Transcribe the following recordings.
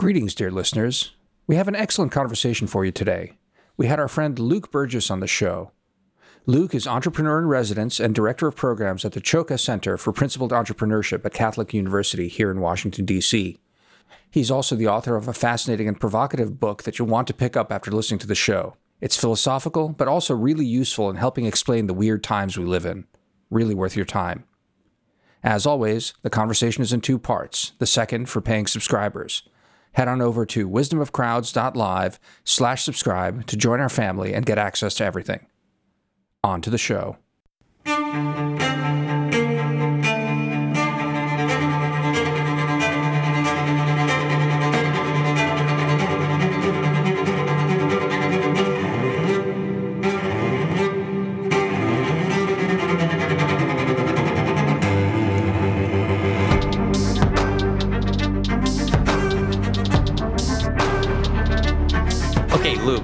Greetings, dear listeners. We have an excellent conversation for you today. We had our friend Luke Burgis on the show. Luke is entrepreneur in residence and director of programs at the Ciocca Center for Principled Entrepreneurship at Catholic University here in Washington, D.C. He's also the author of a fascinating and provocative book that you'll want to pick up after listening to the show. It's philosophical, but also really useful in helping explain the weird times we live in. Really worth your time. As always, the conversation is in two parts, the second for paying subscribers. Head on over to wisdomofcrowds.live/subscribe to join our family and get access to everything. On to the show. Luke,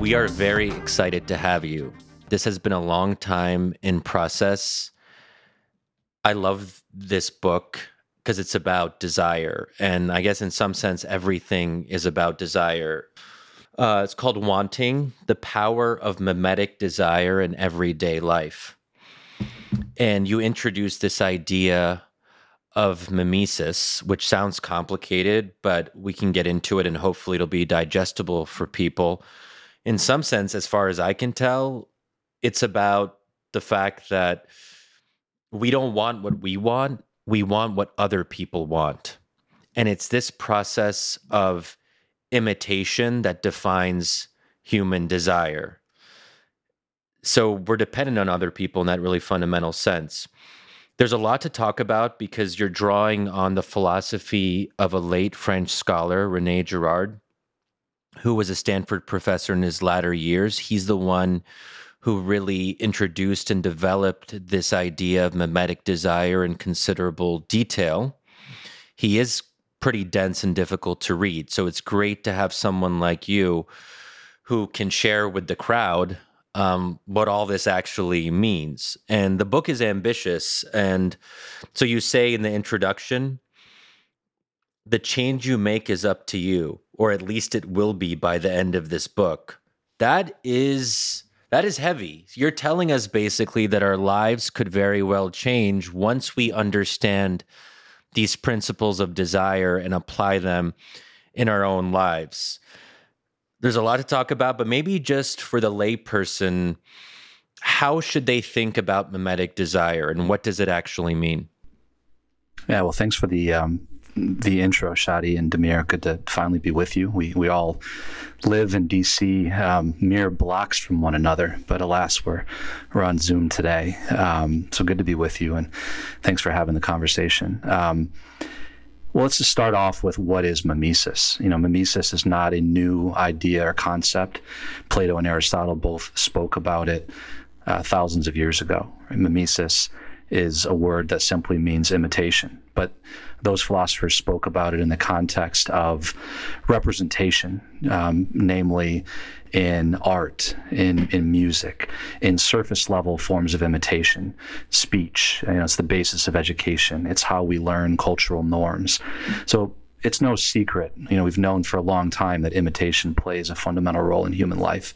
we are very excited to have you. This has been a long time in process. I love this book because it's about desire. And I guess in some sense, everything is about desire. It's called Wanting, The Power of Mimetic Desire in Everyday Life. And you introduced this idea of mimesis, which sounds complicated, but we can get into it and hopefully it'll be digestible for people. In some sense, as far as I can tell, it's about the fact that we don't want what we want what other people want. And it's this process of imitation that defines human desire. So we're dependent on other people in that really fundamental sense. There's a lot to talk about because you're drawing on the philosophy of a late French scholar, René Girard, who was a Stanford professor in his latter years. He's the one who really introduced and developed this idea of mimetic desire in considerable detail. He is pretty dense and difficult to read, so it's great to have someone like you who can share with the crowd what all this actually means. And the book is ambitious. And so you say in the introduction, the change you make is up to you, or at least it will be by the end of this book. That is heavy. You're telling us basically that our lives could very well change once we understand these principles of desire and apply them in our own lives. There's a lot to talk about, but maybe just for the layperson, how should they think about mimetic desire and what does it actually mean? Yeah, well, thanks for the intro, Shadi and Damir. Good to finally be with you. We all live in D.C., mere blocks from one another, but alas, we're on Zoom today. So good to be with you, and thanks for having the conversation. Well, let's just start off with what is mimesis. You know, mimesis is not a new idea or concept. Plato and Aristotle both spoke about it thousands of years ago. Right? Mimesis is a word that simply means imitation, but those philosophers spoke about it in the context of representation, namely in art, in music, in surface-level forms of imitation, speech. You know, it's the basis of education. It's how we learn cultural norms. So it's no secret. You know, we've known for a long time that imitation plays a fundamental role in human life.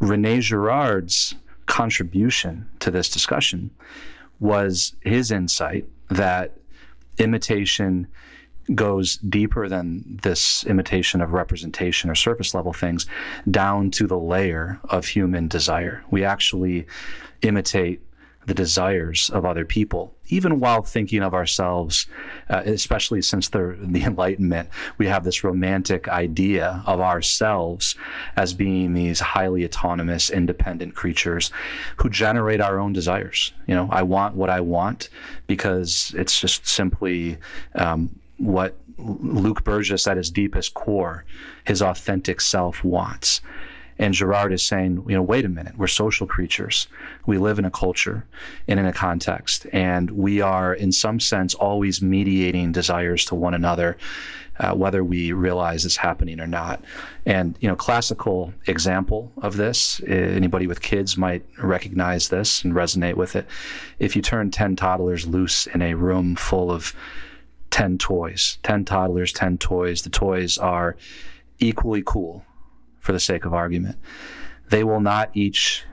René Girard's contribution to this discussion was his insight that imitation goes deeper than this imitation of representation or surface level things down to the layer of human desire. We actually imitate the desires of other people, even while thinking of ourselves, especially since the Enlightenment, we have this romantic idea of ourselves as being these highly autonomous, independent creatures who generate our own desires. You know, I want what I want because it's just simply what Luke Burgis at his deepest core, his authentic self wants. And Girard is saying, you know, wait a minute, we're social creatures. We live in a culture and in a context, and we are, in some sense, always mediating desires to one another, whether we realize it's happening or not. And, you know, classical example of this, anybody with kids might recognize this and resonate with it. If you turn 10 toddlers loose in a room full of 10 toys, 10 toddlers, 10 toys. The toys are equally cool for the sake of argument. They will not each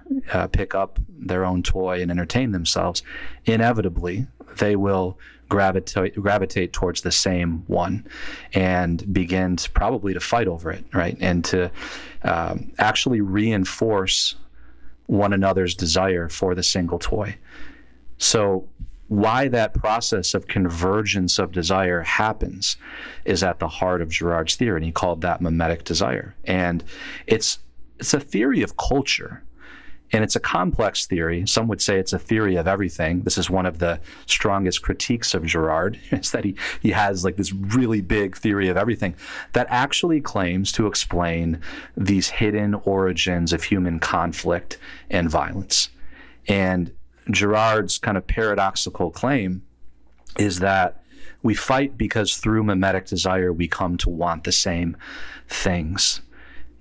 pick up their own toy and entertain themselves. Inevitably, they will gravitate towards the same one and begin to probably to fight over it, right? And to actually reinforce one another's desire for the single toy. So why that process of convergence of desire happens is at the heart of Girard's theory, and he called that mimetic desire. And it's a theory of culture, and it's a complex theory. Some would say it's a theory of everything. This is one of the strongest critiques of Girard, is that he has like this really big theory of everything that actually claims to explain these hidden origins of human conflict and violence. And Girard's kind of paradoxical claim is that we fight because through mimetic desire, we come to want the same things.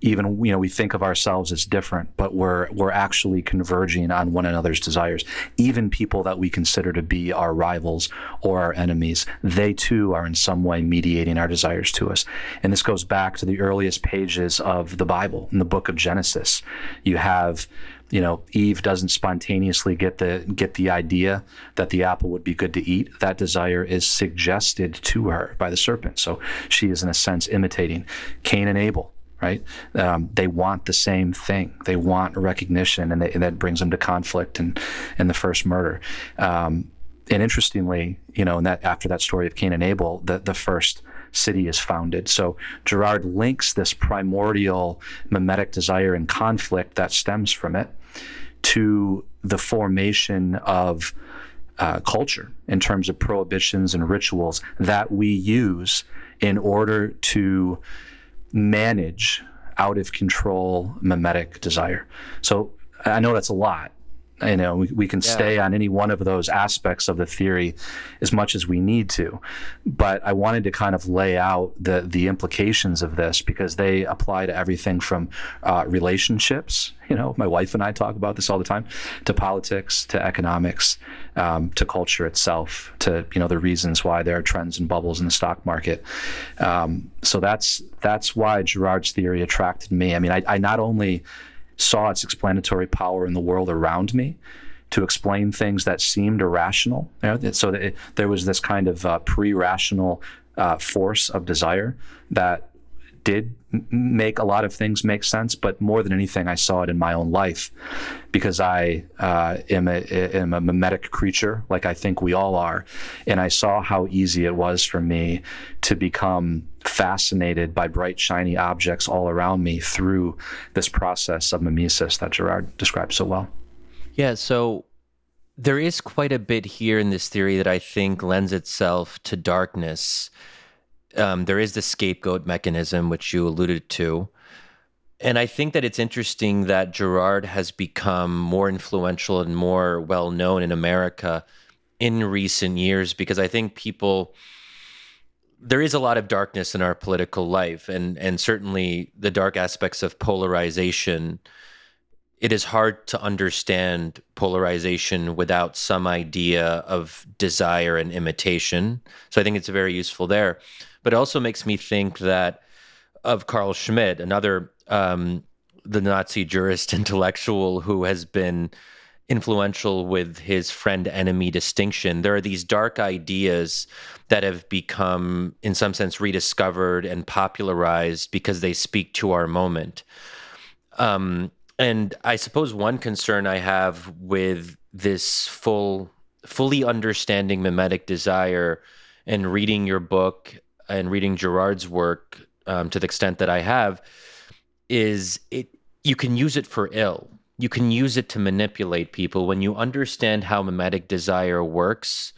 Even, we think of ourselves as different, but we're actually converging on one another's desires. Even people that we consider to be our rivals or our enemies, they too are in some way mediating our desires to us. And this goes back to the earliest pages of the Bible, in the book of Genesis. You have, Eve doesn't spontaneously get the idea that the apple would be good to eat. That desire is suggested to her by the serpent. So she is, in a sense, imitating Cain and Abel. Right? They want the same thing. They want recognition, and that brings them to conflict and the first murder. And interestingly, in that after that story of Cain and Abel, the first city is founded. So Girard links this primordial mimetic desire and conflict that stems from it to the formation of culture in terms of prohibitions and rituals that we use in order to manage out of control mimetic desire. So I know that's a lot. We can stay on any one of those aspects of the theory as much as we need to, but I wanted to kind of lay out the implications of this because they apply to everything from relationships. My wife and I talk about this all the time, to politics, to economics, to culture itself, to the reasons why there are trends and bubbles in the stock market. So that's why Girard's theory attracted me. I not only saw its explanatory power in the world around me to explain things that seemed irrational. So that there was this kind of pre-rational force of desire that did make a lot of things make sense, but more than anything, I saw it in my own life because I am a mimetic creature, like I think we all are. And I saw how easy it was for me to become fascinated by bright, shiny objects all around me through this process of mimesis that Girard describes so well. Yeah, so there is quite a bit here in this theory that I think lends itself to darkness. There is the scapegoat mechanism, which you alluded to. And I think that it's interesting that Girard has become more influential and more well-known in America in recent years, because I think there is a lot of darkness in our political life, and certainly the dark aspects of polarization. It is hard to understand polarization without some idea of desire and imitation. So I think it's very useful there. But it also makes me think that of Carl Schmitt, another the Nazi jurist intellectual who has been influential with his friend-enemy distinction. There are these dark ideas that have become, in some sense, rediscovered and popularized because they speak to our moment. And I suppose one concern I have with this fully understanding mimetic desire and reading your book and reading Girard's work to the extent that I have is you can use it for ill. You can use it to manipulate people. When you understand how mimetic desire works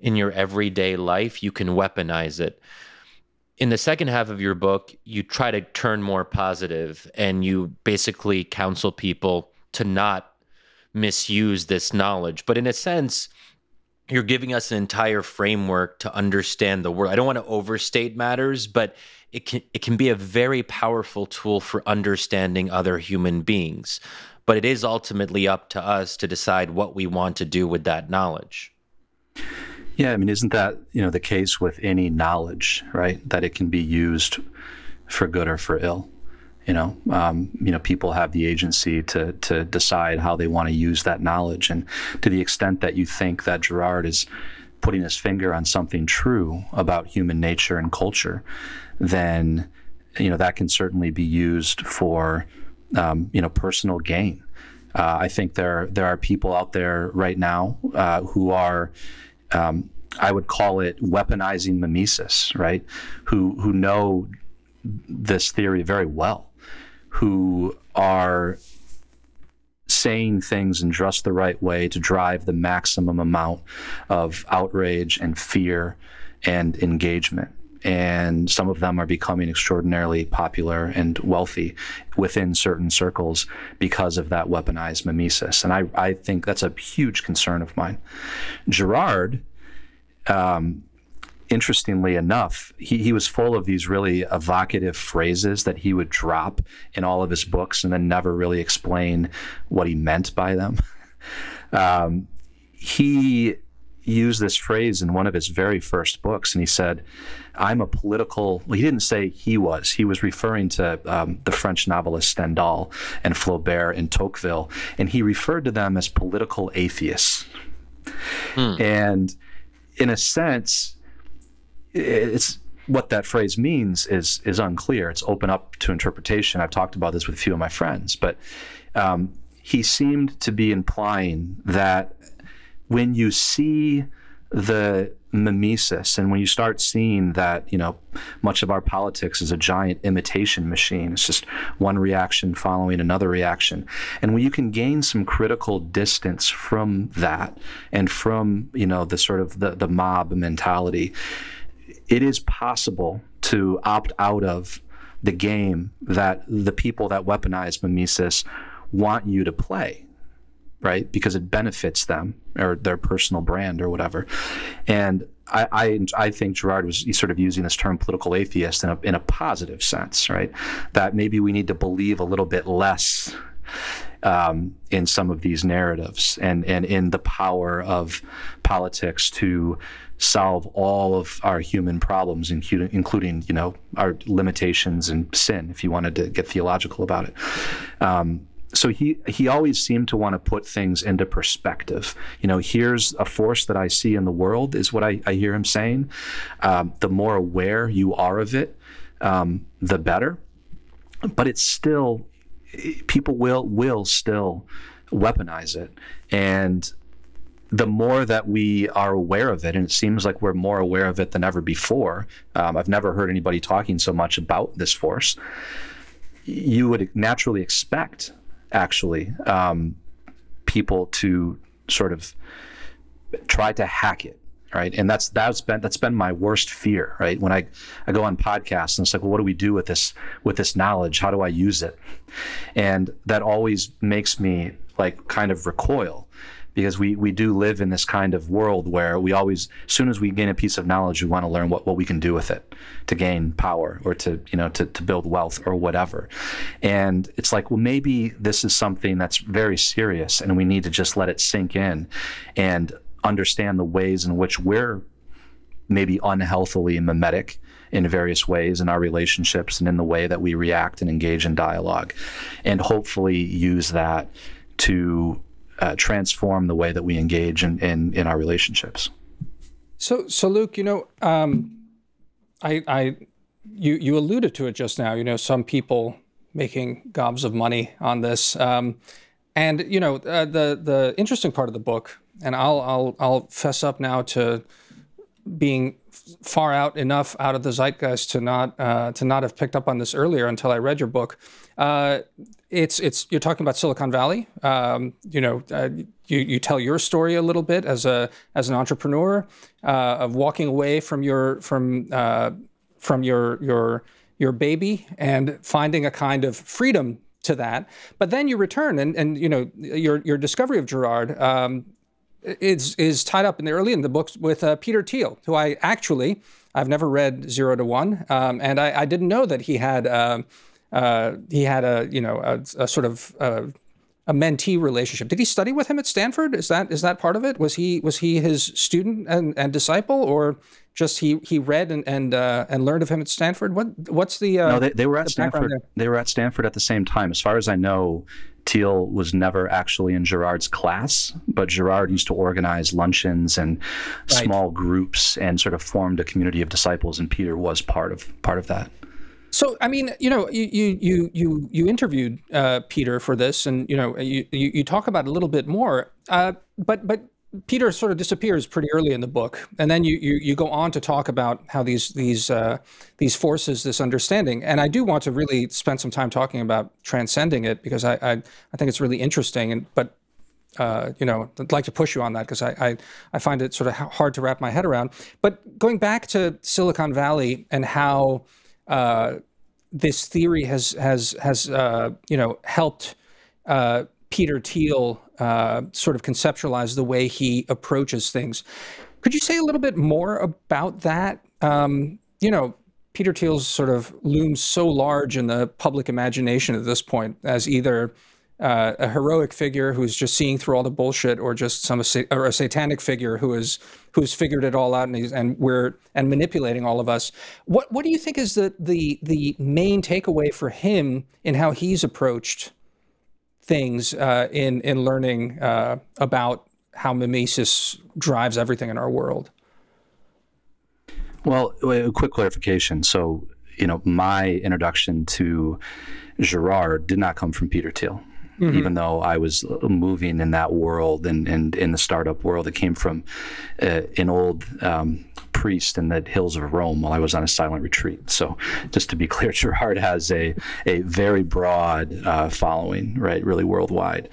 in your everyday life, you can weaponize it. In the second half of your book, you try to turn more positive and you basically counsel people to not misuse this knowledge. But in a sense, you're giving us an entire framework to understand the world. I don't want to overstate matters, but it can be a very powerful tool for understanding other human beings. But it is ultimately up to us to decide what we want to do with that knowledge. Yeah, I mean, isn't that, you know, the case with any knowledge, right? That it can be used for good or for ill. You know, people have the agency to decide how they want to use that knowledge. And to the extent that you think that Girard is putting his finger on something true about human nature and culture, then, you know, that can certainly be used for, you know, personal gain. I think there are people out there right now who are, I would call it weaponizing mimesis, right? Who know this theory very well, who are saying things in just the right way to drive the maximum amount of outrage and fear and engagement. And some of them are becoming extraordinarily popular and wealthy within certain circles because of that weaponized mimesis. And I think that's a huge concern of mine. Girard, interestingly enough, he was full of these really evocative phrases that he would drop in all of his books and then never really explain what he meant by them. He used this phrase in one of his very first books, and he said, I'm a political... Well, he didn't say he was. He was referring to the French novelists Stendhal and Flaubert and Tocqueville, and he referred to them as political atheists. Hmm. And in a sense, it's what that phrase means is unclear. It's open up to interpretation. I've talked about this with a few of my friends, but he seemed to be implying that when you see the mimesis and when you start seeing that, you know, much of our politics is a giant imitation machine, it's just one reaction following another reaction, and when you can gain some critical distance from that and from, you know, the sort of the mob mentality, it is possible to opt out of the game that the people that weaponize mimesis want you to play, right? Because it benefits them or their personal brand or whatever. And I think Girard was sort of using this term political atheist in a positive sense, right? That maybe we need to believe a little bit less in some of these narratives and in the power of politics to solve all of our human problems, including, you know, our limitations and sin, if you wanted to get theological about it. So he always seemed to want to put things into perspective. You know, here's a force that I see in the world is what I hear him saying. The more aware you are of it, the better. But it's still, people will still weaponize it. And the more that we are aware of it, and it seems like we're more aware of it than ever before, I've never heard anybody talking so much about this force, you would naturally expect people to sort of try to hack it, right? And that's been my worst fear, right? When I go on podcasts and it's like, well, what do we do with this knowledge? How do I use it? And that always makes me like kind of recoil, because we do live in this kind of world where we always, as soon as we gain a piece of knowledge, we want to learn what we can do with it to gain power or to, you know, to build wealth or whatever. And it's like, well, maybe this is something that's very serious and we need to just let it sink in and understand the ways in which we're maybe unhealthily mimetic in various ways in our relationships and in the way that we react and engage in dialogue, and hopefully use that to transform the way that we engage in our relationships. So Luke, you know, you alluded to it just now, you know, some people making gobs of money on this. And, you know, the interesting part of the book, and I'll fess up now to being far out enough out of the zeitgeist to not have picked up on this earlier until I read your book. It's you're talking about Silicon Valley. You know, you tell your story a little bit as an entrepreneur, of walking away from your baby and finding a kind of freedom to that. But then you return, and you know, your discovery of Girard is tied up in the books with Peter Thiel, who I've never read 0 to 1, and I didn't know that he had a sort of a mentee relationship. Did he study with him at Stanford? Is that part of it? Was he his student and disciple, or just he read and learned of him at Stanford? What's the no? They were at Stanford. They were at Stanford at the same time. As far as I know, Thiel was never actually in Girard's class, but Girard used to organize luncheons and small groups and sort of formed a community of disciples, and Peter was part of that. So, I mean, you know, you interviewed Peter for this, and you know, you talk about it a little bit more. But Peter sort of disappears pretty early in the book, and then you go on to talk about how these forces, this understanding. And I do want to really spend some time talking about transcending it, because I think it's really interesting. But I'd like to push you on that, because I find it sort of hard to wrap my head around. But going back to Silicon Valley and how this theory has helped Peter Thiel sort of conceptualize the way he approaches things. Could you say a little bit more about that? You know, Peter Thiel's sort of looms so large in the public imagination at this point as either a heroic figure who's just seeing through all the bullshit, or just a satanic figure who's figured it all out and manipulating all of us. What do you think is the main takeaway for him in how he's approached things in learning about how mimesis drives everything in our world? Well, a quick clarification. So, you know, my introduction to Girard did not come from Peter Thiel. Mm-hmm. Even though I was moving in that world and in the startup world, it came from an old priest in the hills of Rome while I was on a silent retreat. So just to be clear, Girard has a very broad following, right, really worldwide.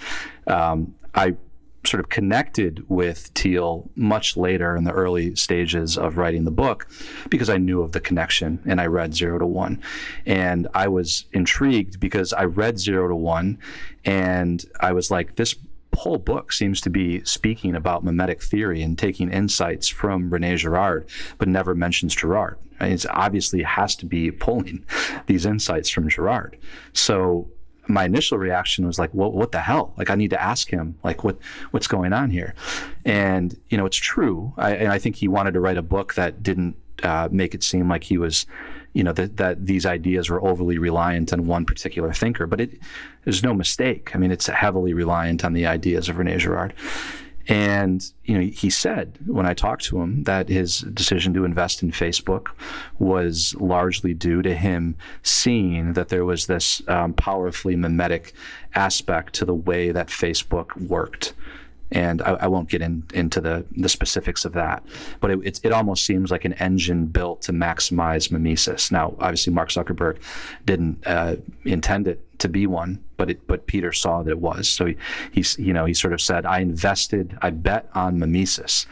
I sort of connected with Thiel much later in the early stages of writing the book, because I knew of the connection and I read 0 to 1. And I was intrigued because I read 0 to 1 and I was like, this whole book seems to be speaking about mimetic theory and taking insights from René Girard, but never mentions Girard. It obviously has to be pulling these insights from Girard. So my initial reaction was like, well, what the hell? Like, I need to ask him, like, what's going on here? And, you know, it's true. And I think he wanted to write a book that didn't make it seem like he was, you know, that these ideas were overly reliant on one particular thinker. But there's no mistake. I mean, it's heavily reliant on the ideas of René Girard. And, you know, he said when I talked to him that his decision to invest in Facebook was largely due to him seeing that there was this powerfully mimetic aspect to the way that Facebook worked. And I won't get into the specifics of that, but it almost seems like an engine built to maximize mimesis. Now, obviously, Mark Zuckerberg didn't intend it to be one, but Peter saw that it was. So he sort of said, I bet on mimesis.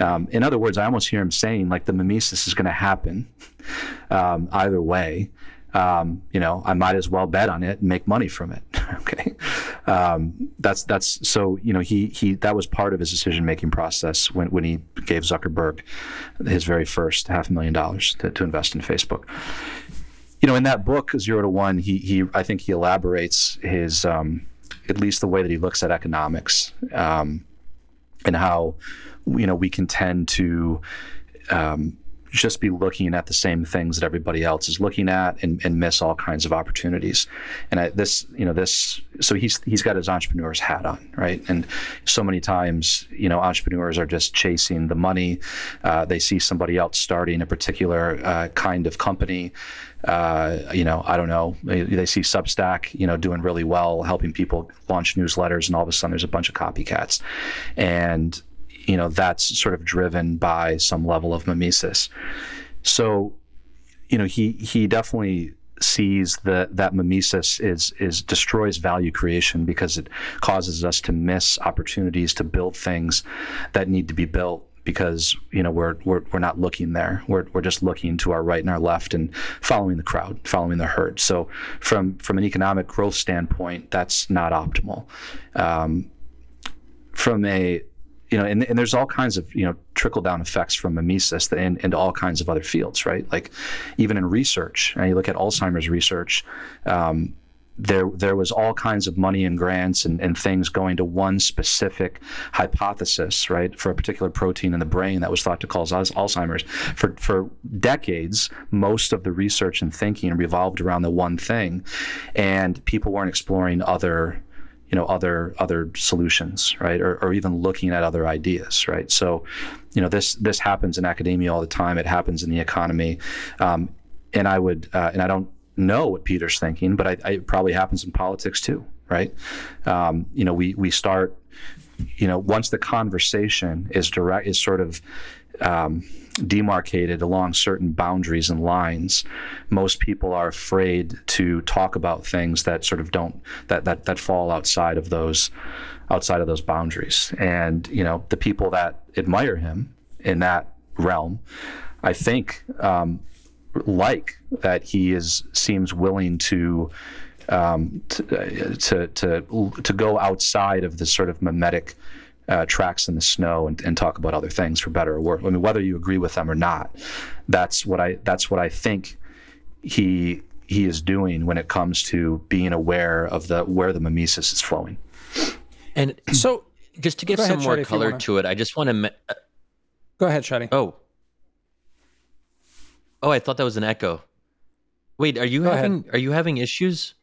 In other words, I almost hear him saying, like, the mimesis is going to happen either way. You know, I might as well bet on it and make money from it. Okay. That's so, you know, he that was part of his decision-making process when he gave Zuckerberg his very first $500,000 to invest in Facebook. You know, in that book, 0 to 1, I think he elaborates his, at least the way that he looks at economics, and how, you know, we can tend to, just be looking at the same things that everybody else is looking at and miss all kinds of opportunities. And so he's got his entrepreneur's hat on, right? And so many times, you know, entrepreneurs are just chasing the money. They see somebody else starting a particular kind of company. You know, I don't know, they see Substack, you know, doing really well, helping people launch newsletters, and all of a sudden there's a bunch of copycats. And you know, that's sort of driven by some level of mimesis. So, you know, he definitely sees that mimesis is destroys value creation, because it causes us to miss opportunities to build things that need to be built, because, you know, we're not looking there. We're just looking to our right and our left and following the crowd, following the herd. So from an economic growth standpoint, that's not optimal. You know, and there's all kinds of, you know, trickle-down effects from mimesis into all kinds of other fields, right? Like even in research, and you look at Alzheimer's research, there was all kinds of money and grants and things going to one specific hypothesis, right, for a particular protein in the brain that was thought to cause Alzheimer's. For decades, most of the research and thinking revolved around the one thing, and people weren't exploring other solutions, right, or even looking at other ideas, right? So, this happens in academia all the time. It happens in the economy, and I would, and I don't know what Peter's thinking, but it probably happens in politics too, right? We start, once the conversation is direct, is sort of demarcated along certain boundaries and lines, most people are afraid to talk about things that sort of don't that fall outside of those boundaries. And the people that admire him in that realm, I think, like that he seems willing to go outside of the sort of mimetic tracks in the snow and talk about other things, for better or worse. I mean, whether you agree with them or not, that's what I think he is doing when it comes to being aware of where the mimesis is flowing. And so, just to give some more color to it, I just want to go ahead, Shadi. Oh, I thought that was an echo. Wait, are you having issues?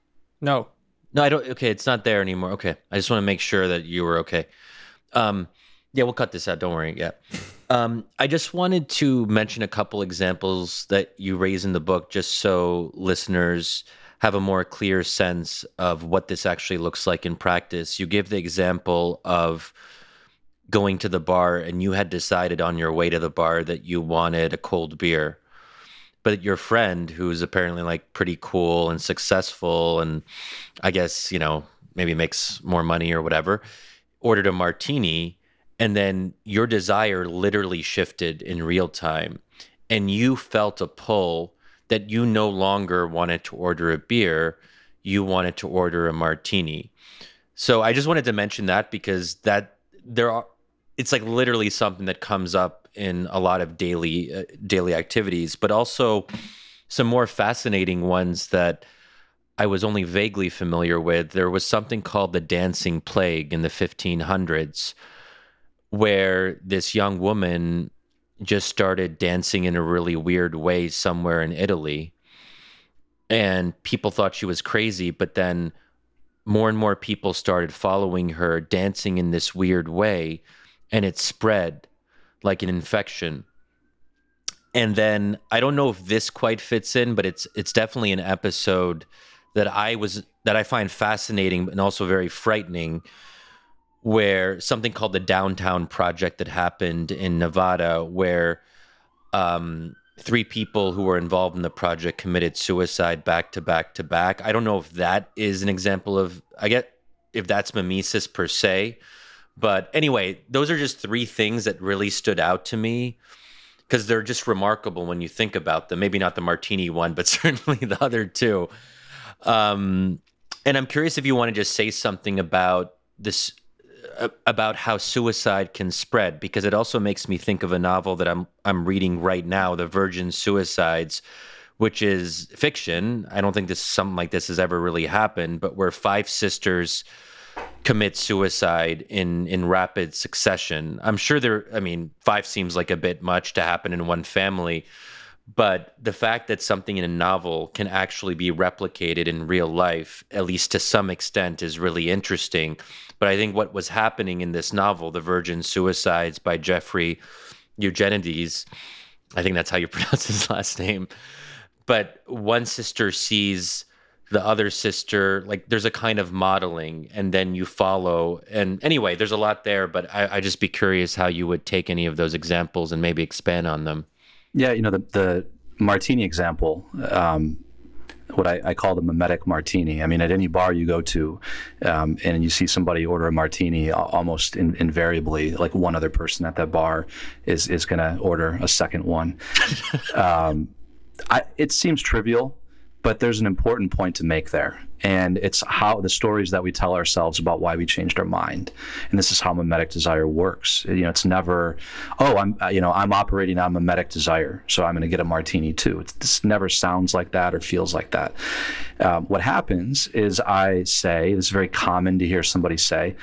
No, I don't. Okay, it's not there anymore. Okay, I just want to make sure that you were okay. Yeah, we'll cut this out. Don't worry. Yeah. I just wanted to mention a couple examples that you raise in the book, just so listeners have a more clear sense of what this actually looks like in practice. You give the example of going to the bar, and you had decided on your way to the bar that you wanted a cold beer, but your friend, who's apparently like pretty cool and successful, and I guess, maybe makes more money or whatever, ordered a martini, and then your desire literally shifted in real time, and you felt a pull that you no longer wanted to order a beer, you wanted to order a martini. So I just wanted to mention that, because it's like literally something that comes up in a lot of daily activities, but also some more fascinating ones that I was only vaguely familiar with. There was something called the dancing plague in the 1500s, where this young woman just started dancing in a really weird way somewhere in Italy, and people thought she was crazy, but then more and more people started following her, dancing in this weird way, and it spread like an infection. And then I don't know if this quite fits in, but it's definitely an episode that I find fascinating and also very frightening, where something called the Downtown Project that happened in Nevada, where 3 people who were involved in the project committed suicide back to back. I don't know if that is an example of, I get if that's mimesis per se, but anyway, those are just 3 things that really stood out to me, because they're just remarkable when you think about them. Maybe not the martini one, but certainly the other 2. And I'm curious if you want to just say something about this, about how suicide can spread, because it also makes me think of a novel that I'm reading right now, The Virgin Suicides, which is fiction. I don't think something like this has ever really happened, but where 5 sisters commit suicide in rapid succession. I'm sure 5 seems like a bit much to happen in one family, but the fact that something in a novel can actually be replicated in real life, at least to some extent, is really interesting. But I think what was happening in this novel, The Virgin Suicides by Jeffrey Eugenides, I think that's how you pronounce his last name, but one sister sees the other sister, like there's a kind of modeling, and then you follow. And anyway, there's a lot there, but I just be curious how you would take any of those examples and maybe expand on them. Yeah, the martini example, what I call the mimetic martini. I mean, at any bar you go to, and you see somebody order a martini, almost invariably, like one other person at that bar is going to order a second one. It seems trivial, But there's an important point to make there, and it's how the stories that we tell ourselves about why we changed our mind. And this is how mimetic desire works. You know, it's never, oh, I'm operating on mimetic desire, so I'm going to get a martini too. This never sounds like that or feels like that. What happens is I say, it's very common to hear somebody say,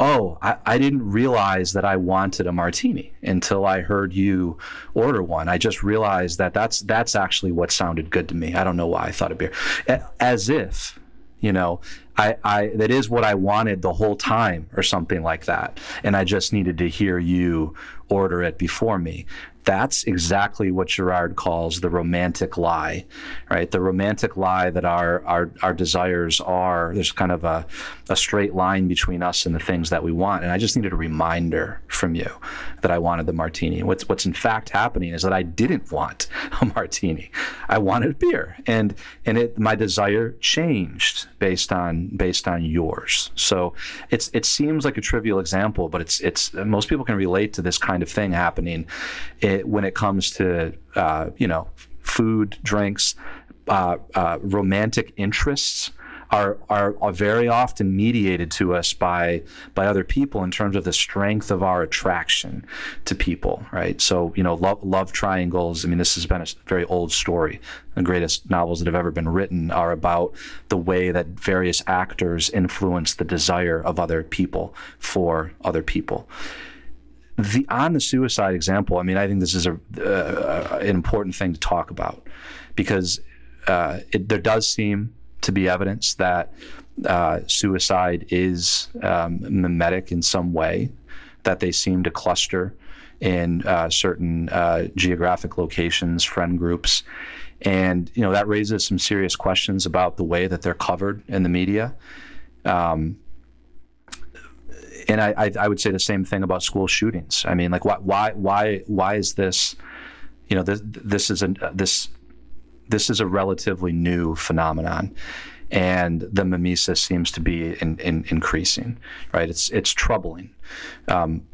oh, I didn't realize that I wanted a martini until I heard you order one. I just realized that that's actually what sounded good to me. I don't know why I thought of beer. As if, you know, that is what I wanted the whole time or something like that. And I just needed to hear you order it before me. That's exactly what Girard calls the romantic lie, right? The romantic lie that our desires are, there's kind of a straight line between us and the things that we want. And I just needed a reminder from you that I wanted the martini. What's in fact happening is that I didn't want a martini. I wanted a beer. And my desire changed based on yours. So it seems like a trivial example, but it's most people can relate to this kind of thing happening when it comes to food, drinks, romantic interests are very often mediated to us by other people in terms of the strength of our attraction to people, right? So, you know, love triangles. I mean, this has been a very old story. The greatest novels that have ever been written are about the way that various actors influence the desire of other people for other people. On the suicide example, I mean, I think this is an important thing to talk about, because there does seem to be evidence that suicide is mimetic in some way, that they seem to cluster in certain geographic locations, friend groups. And, you know, that raises some serious questions about the way that they're covered in the media. And I would say the same thing about school shootings. I mean, like, why is this? You know, this is a relatively new phenomenon, and the mimesis seems to be increasing. Right? It's troubling, and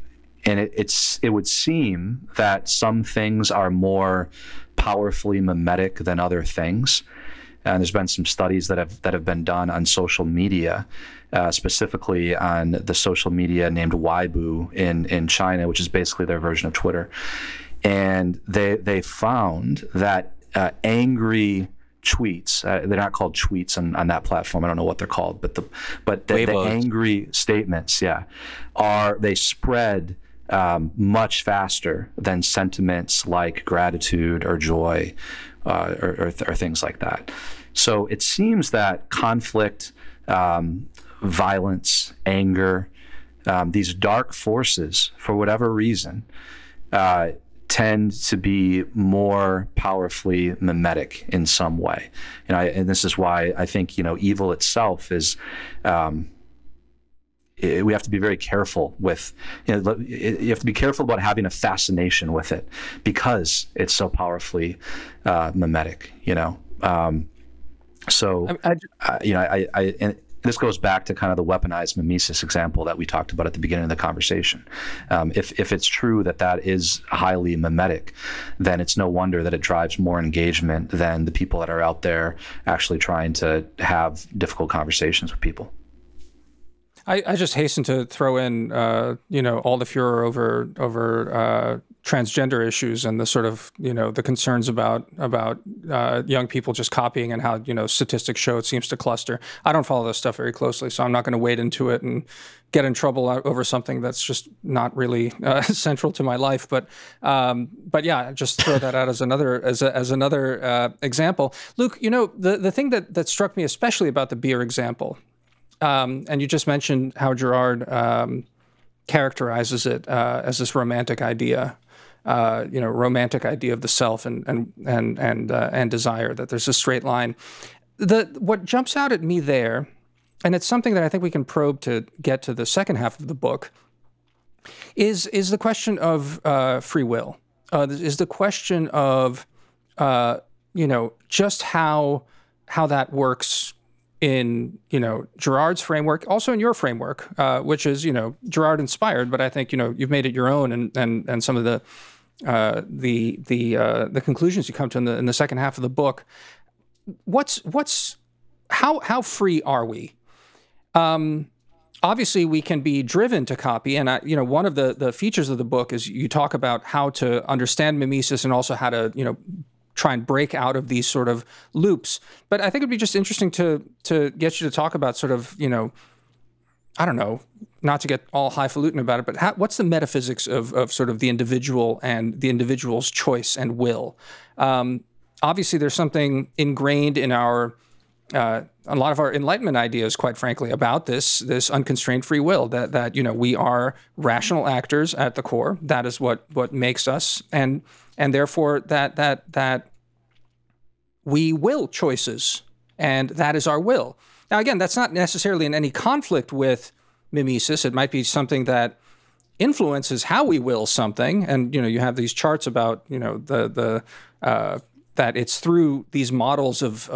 it would seem that some things are more powerfully mimetic than other things. And there's been some studies that have been done on social media, specifically on the social media named Weibo in China, which is basically their version of Twitter. And they found that angry tweets, they're not called tweets on that platform. I don't know what they're called, but the angry statements, they spread much faster than sentiments like gratitude or joy. Or things like that. So it seems that conflict, violence, anger, these dark forces, for whatever reason, tend to be more powerfully mimetic in some way. And this is why I think, you know, evil itself is... we have to be very careful with, you know, you have to be careful about having a fascination with it because it's so powerfully mimetic, you know. And this goes back to kind of the weaponized mimesis example that we talked about at the beginning of the conversation. If it's true that is highly mimetic, then it's no wonder that it drives more engagement than the people that are out there actually trying to have difficult conversations with people. I just hasten to throw in, all the furor over transgender issues and the sort of, you know, the concerns about young people just copying and how, you know, statistics show it seems to cluster. I don't follow this stuff very closely, so I'm not going to wade into it and get in trouble over something that's just not really central to my life. But yeah, just throw that out as another example. Luke, you know, the thing that struck me especially about the beer example. And you just mentioned how Girard characterizes it as this romantic idea, romantic idea of the self and desire, that there's a straight line. What jumps out at me there, and it's something that I think we can probe to get to the second half of the book, is the question of free will, is the question of, just how that works in, you know, Girard's framework, also in your framework, which is, you know, Girard inspired, but I think, you know, you've made it your own, and some of the conclusions you come to in the second half of the book. how free are we? Obviously, we can be driven to copy, and one of the features of the book is you talk about how to understand mimesis and also how to try and break out of these sort of loops. But I think it'd be just interesting to get you to talk about sort of I don't know, not to get all highfalutin about it, but what's the metaphysics of sort of the individual and the individual's choice and will? Obviously, there's something ingrained in our a lot of our Enlightenment ideas, quite frankly, about this unconstrained free will, that we are rational actors at the core. That is what makes us, and therefore that we will choices, and that is our will. Now, again, that's not necessarily in any conflict with mimesis. It might be something that influences how we will something. And, you have these charts about, that it's through these models of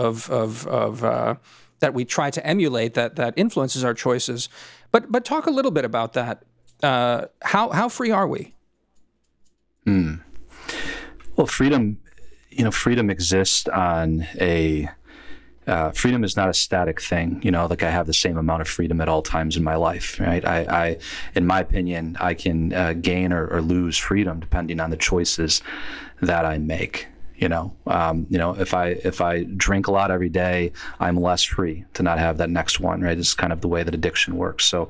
that we try to emulate that influences our choices. But talk a little bit about that. How free are we? Well, freedom exists on a... freedom is not a static thing. Like I have the same amount of freedom at all times in my life, right? I in my opinion, I can gain or lose freedom depending on the choices that I make. If I drink a lot every day, I'm less free to not have that next one, right? It's kind of the way that addiction works. So,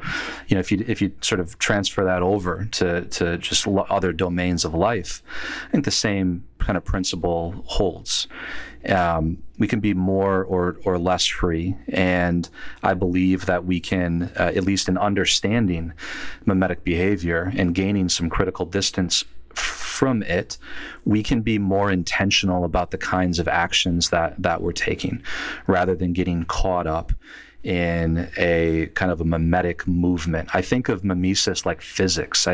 if you sort of transfer that over to just other domains of life, I think the same kind of principle holds. We can be more or less free, and I believe that we can, at least in understanding mimetic behavior and gaining some critical distance from it, we can be more intentional about the kinds of actions that we're taking, rather than getting caught up in a kind of a mimetic movement. I think of mimesis like physics.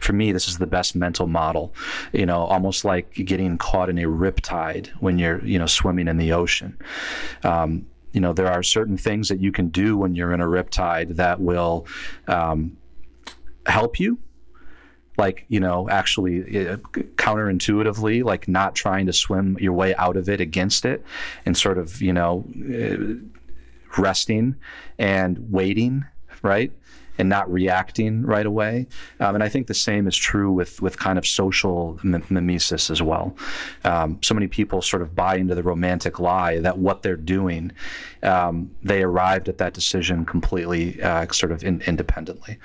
For me, this is the best mental model, almost like getting caught in a riptide when you're, swimming in the ocean. There are certain things that you can do when you're in a riptide that will help you. Like, actually counterintuitively, like not trying to swim your way out of it against it and sort of, resting and waiting, right? And not reacting right away. And I think the same is true with kind of social mimesis as well. So many people sort of buy into the romantic lie that what they're doing, they arrived at that decision completely sort of independently.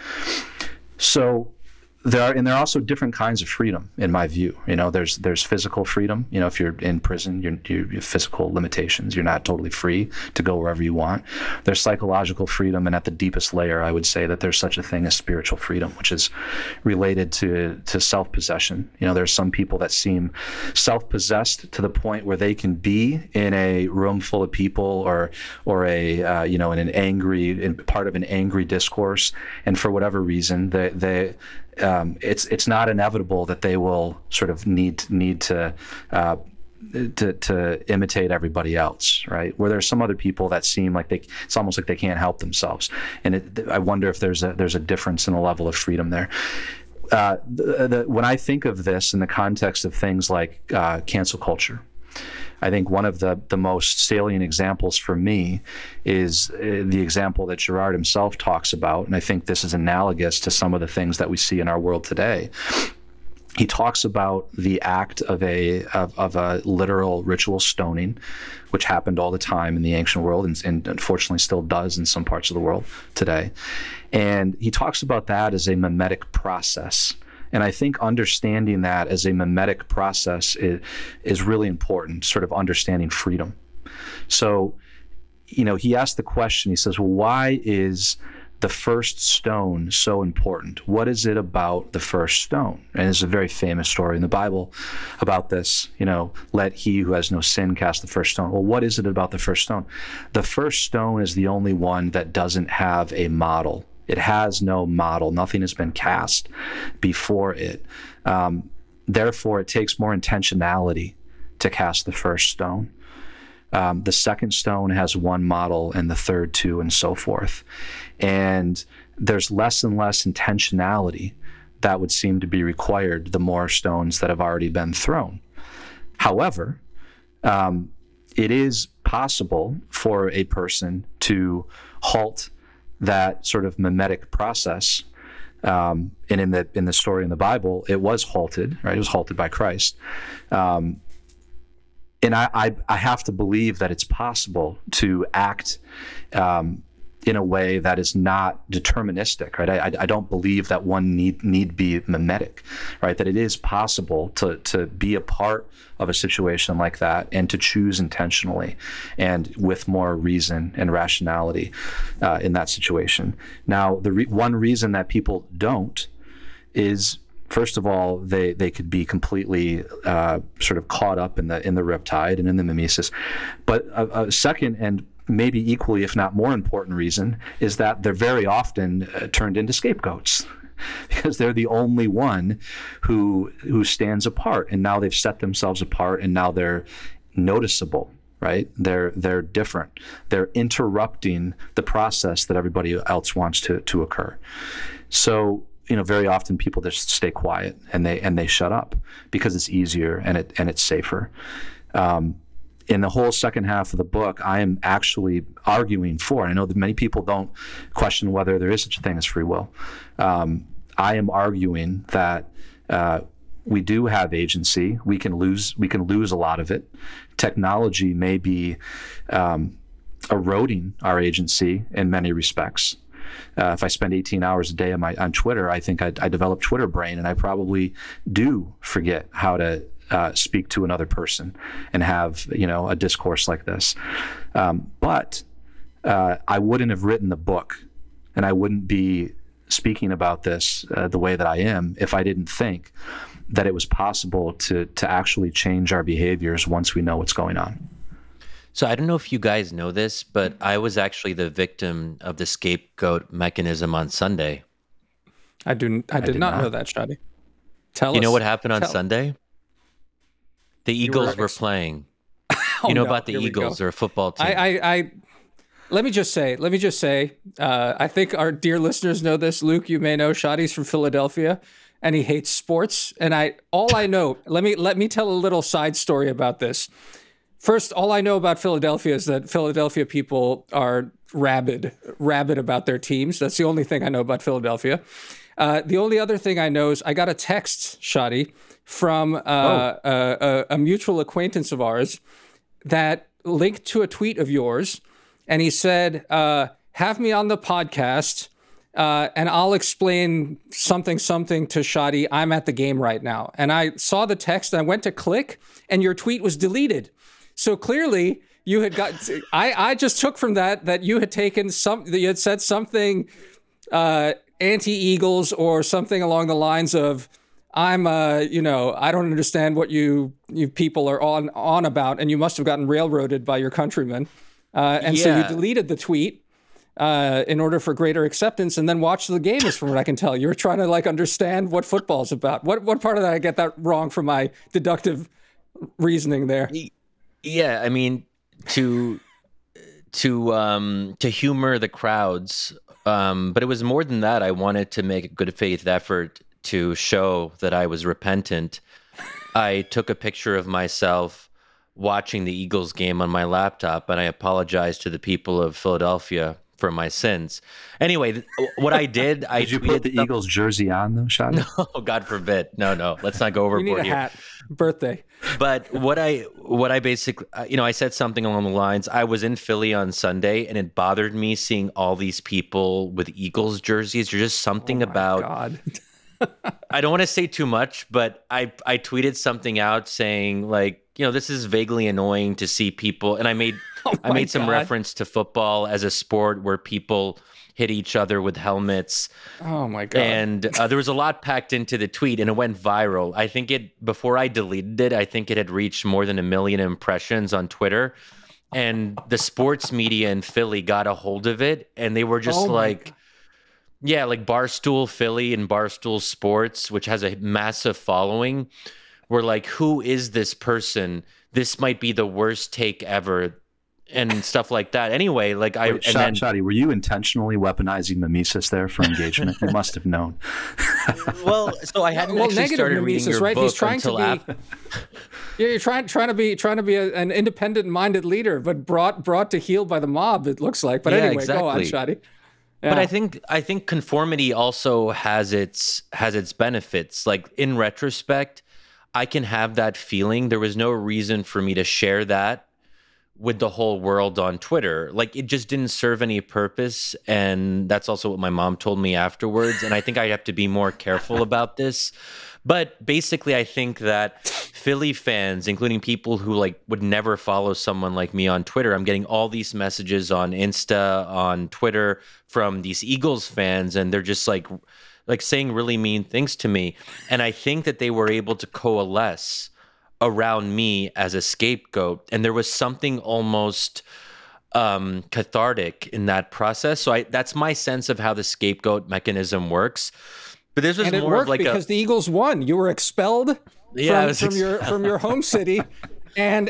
So there are also different kinds of freedom, in my view. There's physical freedom. If you're in prison, your physical limitations, you're not totally free to go wherever you want. There's psychological freedom, and at the deepest layer, I would say that there's such a thing as spiritual freedom, which is related to self-possession. There's some people that seem self-possessed to the point where they can be in a room full of people or a in an angry, in part of an angry discourse, and for whatever reason, it's not inevitable that they will sort of need to imitate everybody else, right? Where there's some other people that seem like it's almost like they can't help themselves, and I wonder if there's a difference in the level of freedom there. When I think of this in the context of things like cancel culture, I think one of the most salient examples for me is the example that Girard himself talks about, and I think this is analogous to some of the things that we see in our world today. He talks about the act of a literal ritual stoning, which happened all the time in the ancient world and unfortunately still does in some parts of the world today. And he talks about that as a mimetic process. And I think understanding that as a mimetic process is really important, sort of understanding freedom. So, he asked the question, he says, well, why is the first stone so important? What is it about the first stone? And there's a very famous story in the Bible about this, let he who has no sin cast the first stone. Well, what is it about the first stone? The first stone is the only one that doesn't have a model. It has no model. Nothing has been cast before it. Therefore, it takes more intentionality to cast the first stone. The second stone has one model, and the third two, and so forth. And there's less and less intentionality that would seem to be required the more stones that have already been thrown. However, it is possible for a person to halt that sort of mimetic process. And in the story in the Bible, it was halted, right? It was halted by Christ. And I have to believe that it's possible to act in a way that is not deterministic, right? I don't believe that one need be mimetic, right? That it is possible to be a part of a situation like that and to choose intentionally and with more reason and rationality in that situation. Now, the one reason that people don't is, first of all, they could be completely sort of caught up in the riptide and in the mimesis. But a second and maybe equally, if not more important reason, is that they're very often turned into scapegoats because they're the only one who stands apart, and now they've set themselves apart, and now they're noticeable, right? They're different. They're interrupting the process that everybody else wants to occur. So, you know, very often people just stay quiet and they shut up because it's easier and it's safer. In the whole second half of the book, I am actually arguing for, I know that many people don't question whether there is such a thing as free will. I am arguing that we do have agency. We can lose a lot of it. Technology may be eroding our agency in many respects. If I spend 18 hours a day on Twitter, I think I develop Twitter brain, and I probably do forget how to speak to another person and have, you know, a discourse like this. But I wouldn't have written the book, and I wouldn't be speaking about this the way that I am if I didn't think that it was possible to actually change our behaviors once we know what's going on. So I don't know if you guys know this, but I was actually the victim of the scapegoat mechanism on Sunday. I did not know that, Shadi. Tell us. You know what happened on Sunday? The Eagles were playing. About the Eagles or a football team. I let me just say, I think our dear listeners know this. Luke, you may know, Shadi's from Philadelphia, and he hates sports. And all I know, let me tell a little side story about this. First, all I know about Philadelphia is that Philadelphia people are rabid about their teams. That's the only thing I know about Philadelphia. The only other thing I know is I got a text, Shadi, from a mutual acquaintance of ours that linked to a tweet of yours. And he said, have me on the podcast and I'll explain something to Shadi. I'm at the game right now. And I saw the text and I went to click and your tweet was deleted. So clearly you had I just took from that you had taken you had said something anti-Eagles or something along the lines of, I don't understand what you people are on about, and you must have gotten railroaded by your countrymen. So you deleted the tweet in order for greater acceptance and then watched the game, is from what I can tell. You were trying to understand what football's about. What part of that I get that wrong from my deductive reasoning there? Yeah, I mean, to humor the crowds, but it was more than that. I wanted to make a good faith effort to show that I was repentant. I took a picture of myself watching the Eagles game on my laptop, and I apologized to the people of Philadelphia for my sins. Anyway, what I did, I did you put the Eagles jersey on though, Shadi? No, God forbid. No, let's not go overboard. You need a hat. Birthday. But what I basically, I said something along the lines, I was in Philly on Sunday and it bothered me seeing all these people with Eagles jerseys. There's just something about God. I don't want to say too much, but I tweeted something out saying this is vaguely annoying to see people, and I made some reference to football as a sport where people hit each other with helmets. Oh my God. And there was a lot packed into the tweet and it went viral. I think before I deleted it, I think it had reached more than 1 million impressions on Twitter, and the sports media in Philly got a hold of it and they were just Barstool Philly and Barstool Sports, which has a massive following, were like, who is this person? This might be the worst take ever and stuff like that. Anyway, like I... Wait, Shadi, were you intentionally weaponizing mimesis there for engagement? You must have known. Well, so I hadn't actually started reading your book until after... You're trying to be an independent-minded leader, but brought to heel by the mob, it looks like. But yeah, anyway, exactly. Go on, Shadi. Yeah. But I think conformity also has its benefits. Like in retrospect, I can have that feeling. There was no reason for me to share that with the whole world on Twitter. Like it just didn't serve any purpose. And that's also what my mom told me afterwards. And I think I have to be more careful about this. But basically, I think that Philly fans, including people who like would never follow someone like me on Twitter, I'm getting all these messages on Insta, on Twitter from these Eagles fans, and they're just like saying really mean things to me. And I think that they were able to coalesce around me as a scapegoat. And there was something almost cathartic in that process. So that's my sense of how the scapegoat mechanism works. But this was more of like because the Eagles won. You were expelled from your home city, and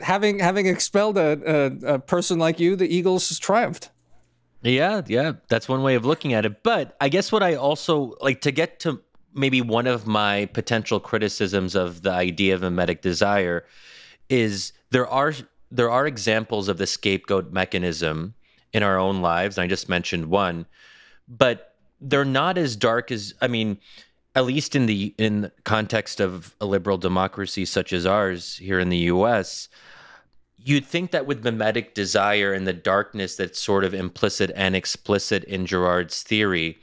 having expelled a person like you, the Eagles triumphed. Yeah, that's one way of looking at it. But I guess what I also like to get to maybe one of my potential criticisms of the idea of mimetic desire is there are examples of the scapegoat mechanism in our own lives. And I just mentioned one, but they're not as dark as, I mean, at least in the context of a liberal democracy such as ours here in the U.S., you'd think that with mimetic desire and the darkness that's sort of implicit and explicit in Girard's theory,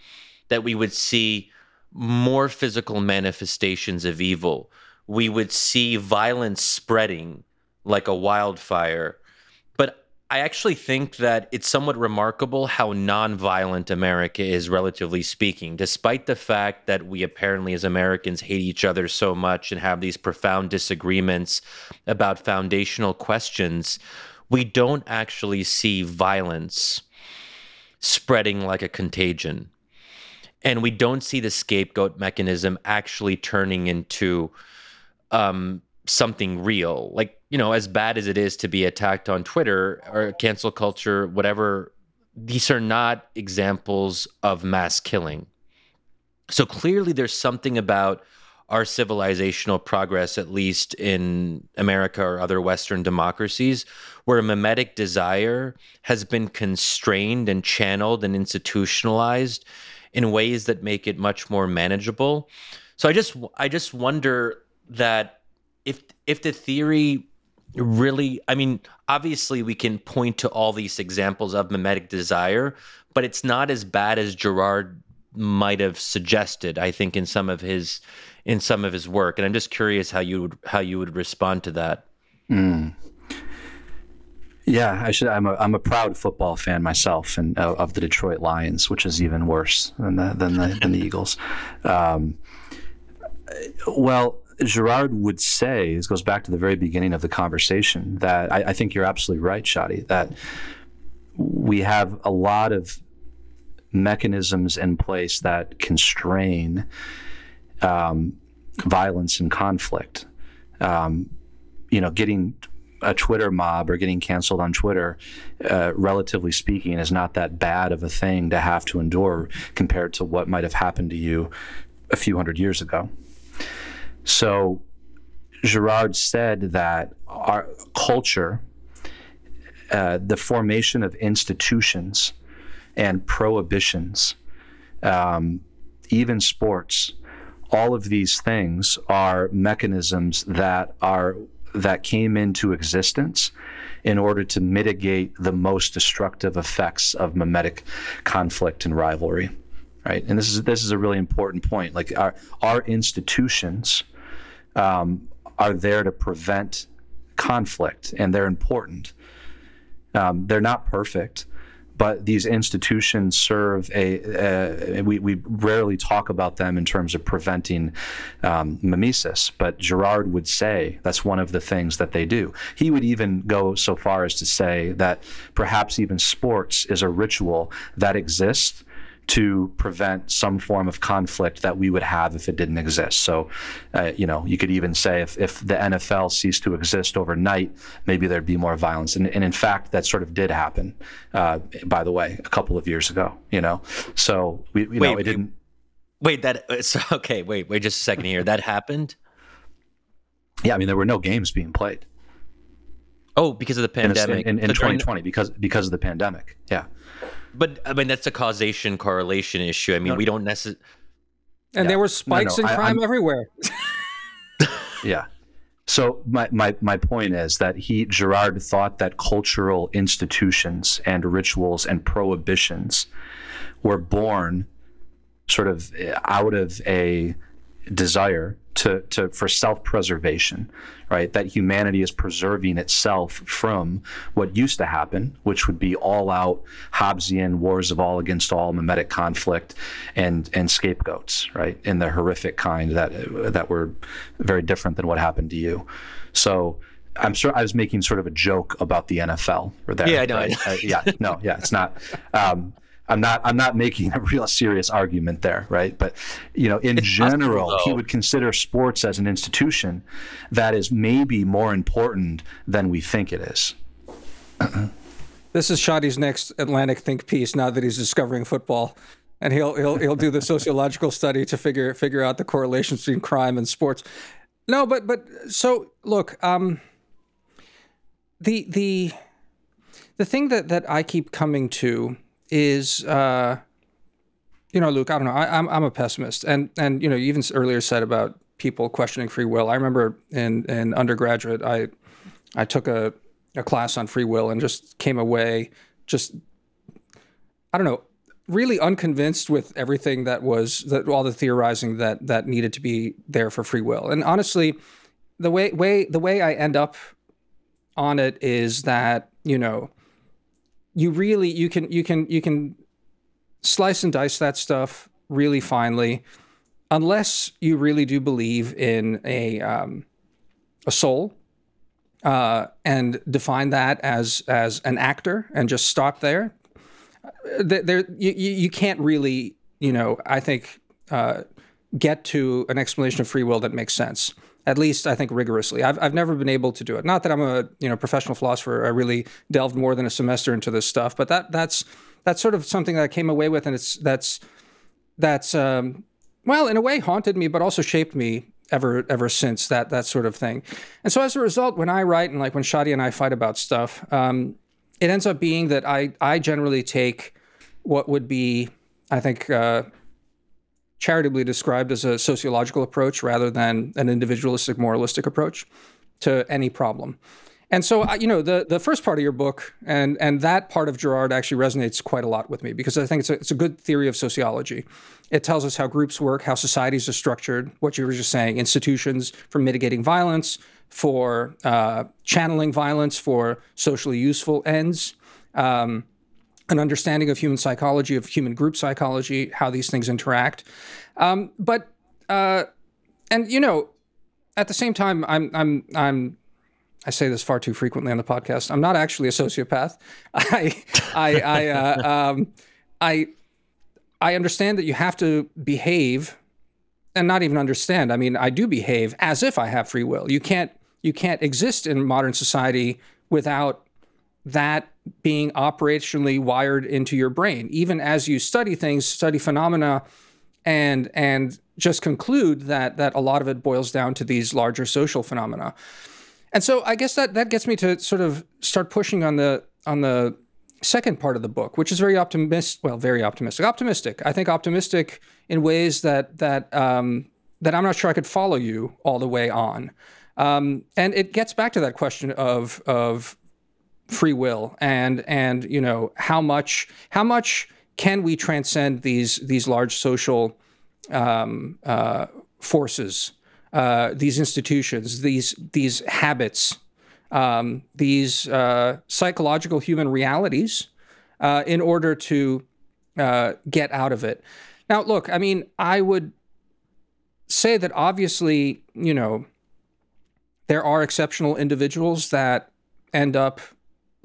that we would see more physical manifestations of evil. We would see violence spreading like a wildfire. I actually think that it's somewhat remarkable how nonviolent America is, relatively speaking, despite the fact that we apparently as Americans hate each other so much and have these profound disagreements about foundational questions. We don't actually see violence spreading like a contagion. And we don't see the scapegoat mechanism actually turning into something real. Like, you know, as bad as it is to be attacked on Twitter or cancel culture, whatever, these are not examples of mass killing. So clearly there's something about our civilizational progress, at least in America or other Western democracies, where mimetic desire has been constrained and channeled and institutionalized in ways that make it much more manageable. So I just wonder that if the theory really, I mean, obviously we can point to all these examples of mimetic desire, but it's not as bad as Girard might have suggested, I think, in some of his work. And I'm just curious how you would respond to that. Yeah, I should. I'm a proud football fan myself, and of the Detroit Lions, which is even worse than the Eagles. Well, Girard would say, this goes back to the very beginning of the conversation, that I think you're absolutely right, Shadi, that we have a lot of mechanisms in place that constrain violence and conflict. Getting a Twitter mob or getting canceled on Twitter, relatively speaking, is not that bad of a thing to have to endure compared to what might have happened to you a few hundred years ago. So Girard said that our culture, the formation of institutions and prohibitions, even sports, all of these things are mechanisms that came into existence in order to mitigate the most destructive effects of mimetic conflict and rivalry, right? And this is a really important point. Like our institutions are there to prevent conflict, and they're important. They're not perfect, but these institutions serve we rarely talk about them in terms of preventing mimesis, but Girard would say that's one of the things that they do. He would even go so far as to say that perhaps even sports is a ritual that exists to prevent some form of conflict that we would have if it didn't exist. So, you could even say if the NFL ceased to exist overnight, maybe there'd be more violence. And in fact, that sort of did happen, by the way, a couple of years ago, So, Wait just a second here. That happened? Yeah, there were no games being played. Oh, because of the pandemic. In 2020, because of the pandemic, yeah. But, that's a causation correlation issue. We don't necessarily... And there were spikes in crime everywhere. Yeah. So my point is that Girard thought that cultural institutions and rituals and prohibitions were born sort of out of a desire for self-preservation, right? That humanity is preserving itself from what used to happen, which would be all-out Hobbesian wars of all against all, mimetic conflict, and scapegoats, right? And the horrific kind that were very different than what happened to you. So I'm sure I was making sort of a joke about the NFL. Or that, yeah, I know. Right? It's not. I'm not making a real serious argument there, right? But, in general, he would consider sports as an institution that is maybe more important than we think it is. This is Shadi's next Atlantic think piece now that he's discovering football. And he'll do the sociological study to figure out the correlations between crime and sports. No, but so look, the thing that I keep coming to is, Luke, I don't know, I'm a pessimist. And you even earlier said about people questioning free will. I remember in undergraduate, I took a class on free will and just came away really unconvinced with everything all the theorizing that needed to be there for free will. And honestly, the way I end up on it is that, you really, you can slice and dice that stuff really finely, unless you really do believe in a soul, and define that as an actor and just stop there. You can't really, I think, get to an explanation of free will that makes sense. At least I think rigorously. I've never been able to do it. Not that I'm a professional philosopher. I really delved more than a semester into this stuff, but that's sort of something that I came away with, and that's in a way haunted me, but also shaped me ever since that sort of thing. And so as a result, when I write and like when Shadi and I fight about stuff, it ends up being that I generally take what would be, I think, charitably described as a sociological approach rather than an individualistic, moralistic approach to any problem. And so, the first part of your book and that part of Girard actually resonates quite a lot with me because I think it's a good theory of sociology. It tells us how groups work, how societies are structured, what you were just saying, institutions for mitigating violence, for channeling violence, for socially useful ends, an understanding of human psychology, of human group psychology, how these things interact. At the same time, I say this far too frequently on the podcast. I'm not actually a sociopath. I understand that you have to behave, and not even understand. I do behave as if I have free will. You can't exist in modern society without that being operationally wired into your brain, even as you study things, study phenomena, and just conclude that a lot of it boils down to these larger social phenomena. And so I guess that gets me to sort of start pushing on the second part of the book, which is very optimistic. I think optimistic in ways that I'm not sure I could follow you all the way on. And it gets back to that question of free will and how much can we transcend these large social forces, these institutions, these habits, these psychological human realities, in order to get out of it. Now, look, I would say that obviously, there are exceptional individuals that end up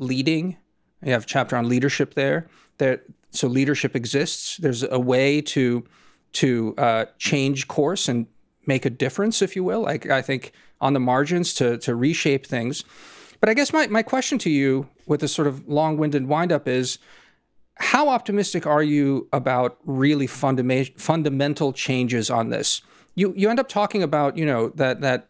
leading You have a chapter on leadership there. So leadership exists. There's a way to change course and make a difference, if you will. I think on the margins to reshape things. But I guess my question to you with this sort of long-winded wind-up is, how optimistic are you about really fundamental changes on this? You end up talking about, that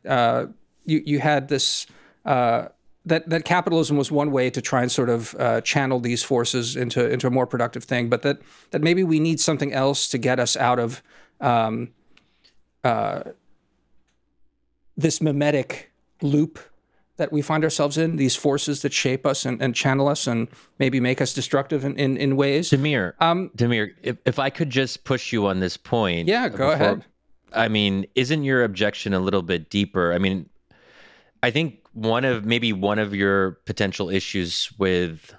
you had this, that capitalism was one way to try and sort of channel these forces into a more productive thing, but that maybe we need something else to get us out of this mimetic loop that we find ourselves in, these forces that shape us and channel us and maybe make us destructive in ways. Demir, if I could just push you on this point. Yeah, go ahead. I mean, isn't your objection a little bit deeper? I mean, I think one of your potential issues with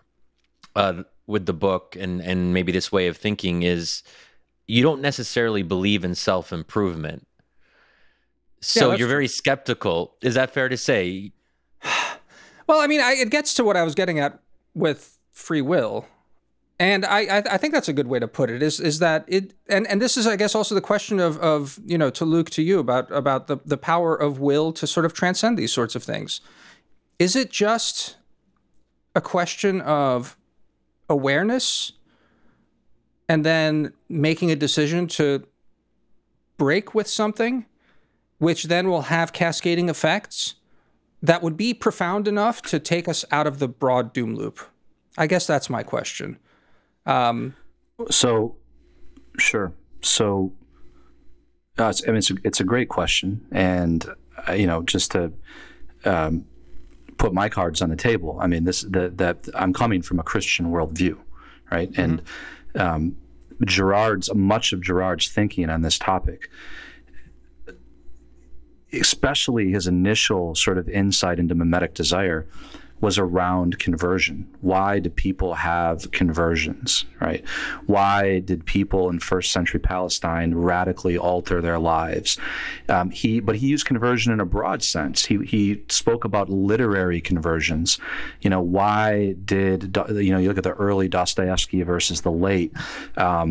the book and maybe this way of thinking is you don't necessarily believe in self-improvement. So you're very skeptical. Is that fair to say? Well, I mean, it gets to what I was getting at with free will, and I think that's a good way to put it. Is that it? And this is, I guess, also the question of to Luke, to you about the power of will to sort of transcend these sorts of things. Is it just a question of awareness, and then making a decision to break with something, which then will have cascading effects that would be profound enough to take us out of the broad doom loop? I guess that's my question. Sure. So, it's a great question. And, just to put my cards on the table, I mean, that I'm coming from a Christian worldview, right? Mm-hmm. And much of Girard's thinking on this topic, especially his initial sort of insight into mimetic desire, was around conversion. Why do people have conversions, right? Why did people in first century Palestine radically alter their lives? But he used conversion in a broad sense. He spoke about literary conversions. Why did, you look at the early Dostoevsky versus the late,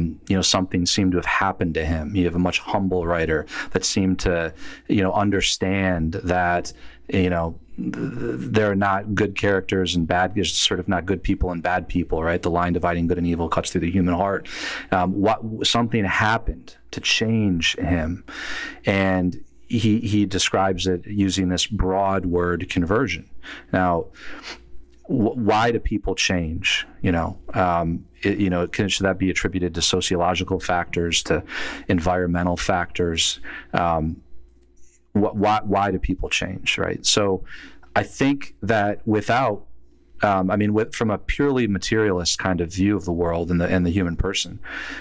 something seemed to have happened to him. You have a much humble writer that seemed to, understand that, there are not good characters and bad, sort of not good people and bad people, right? The line dividing good and evil cuts through the human heart. Something happened to change him. And he describes it using this broad word, conversion. Now, why do people change? Should that be attributed to sociological factors, to environmental factors? Why do people change, right? So I think that from a purely materialist kind of view of the world and the human person,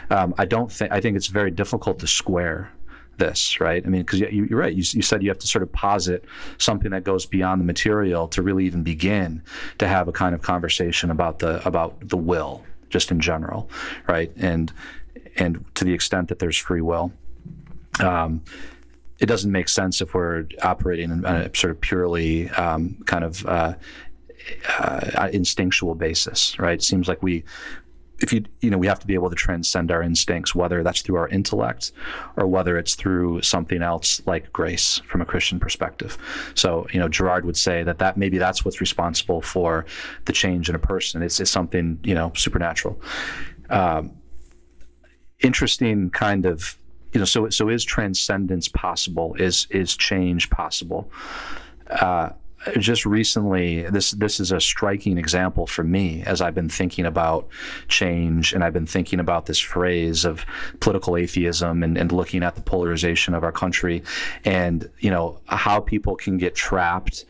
I think it's very difficult to square this, right? I mean, because you're right. You said you have to sort of posit something that goes beyond the material to really even begin to have a kind of conversation about the will, just in general, right? And to the extent that there's free will. It doesn't make sense if we're operating on a sort of purely instinctual basis, right? It seems like we have to be able to transcend our instincts, whether that's through our intellect or whether it's through something else like grace from a Christian perspective. So, Girard would say that maybe that's what's responsible for the change in a person. It's something, supernatural. Interesting kind of. So is transcendence possible? Is change possible? Just recently, this is a striking example for me as I've been thinking about change, and I've been thinking about this phrase of political atheism and looking at the polarization of our country and, how people can get trapped.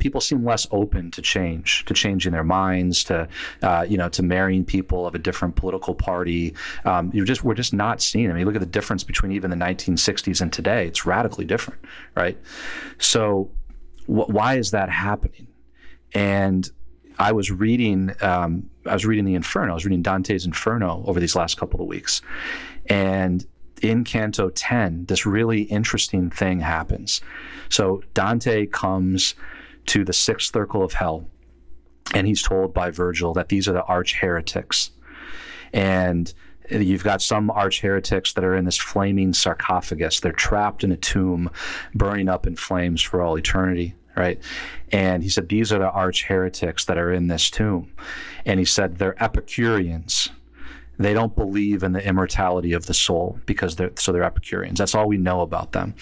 People seem less open to changing their minds, to marrying people of a different political party. We're just not seeing them. You look at the difference between even the 1960s and today, it's radically different, right? So why is that happening? And I was reading Dante's Inferno over these last couple of weeks. And in Canto 10, this really interesting thing happens. So Dante comes to the sixth circle of hell, And he's told by Virgil that these are the arch heretics. And you've got some arch heretics that are in this flaming sarcophagus. They're trapped in a tomb, burning up in flames for all eternity, right? And he said, these are the arch heretics that are in this tomb. And he said, they're Epicureans. They don't believe in the immortality of the soul because they're Epicureans. That's all we know about them.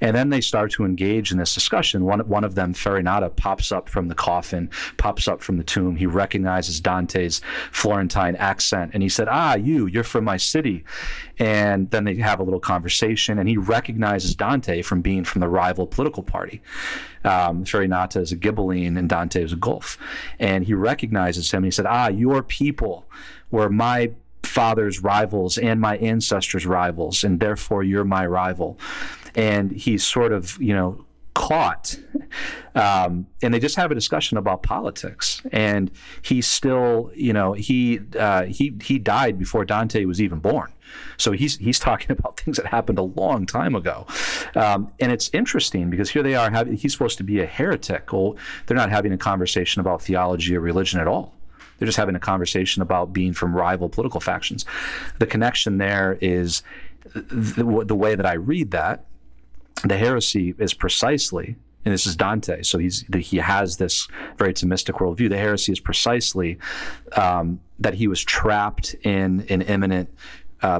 And then they start to engage in this discussion. One of them, Farinata, pops up from the coffin, pops up from the tomb. He recognizes Dante's Florentine accent. And he said, you're from my city. And then they have a little conversation. And he recognizes Dante from being from the rival political party. Farinata is a Ghibelline and Dante is a Guelph. And he recognizes him. And he said, your people were my father's rivals and my ancestors' rivals, and therefore you're my rival. And he's sort of, caught. And they just have a discussion about politics. And he still, he died before Dante was even born. So he's talking about things that happened a long time ago. And it's interesting because here they are, he's supposed to be a heretic. Well, they're not having a conversation about theology or religion at all. They're just having a conversation about being from rival political factions. The connection there is the way that I read that, the heresy is precisely, and this is Dante, so he has this very Thomistic worldview. The heresy is precisely that he was trapped in an imminent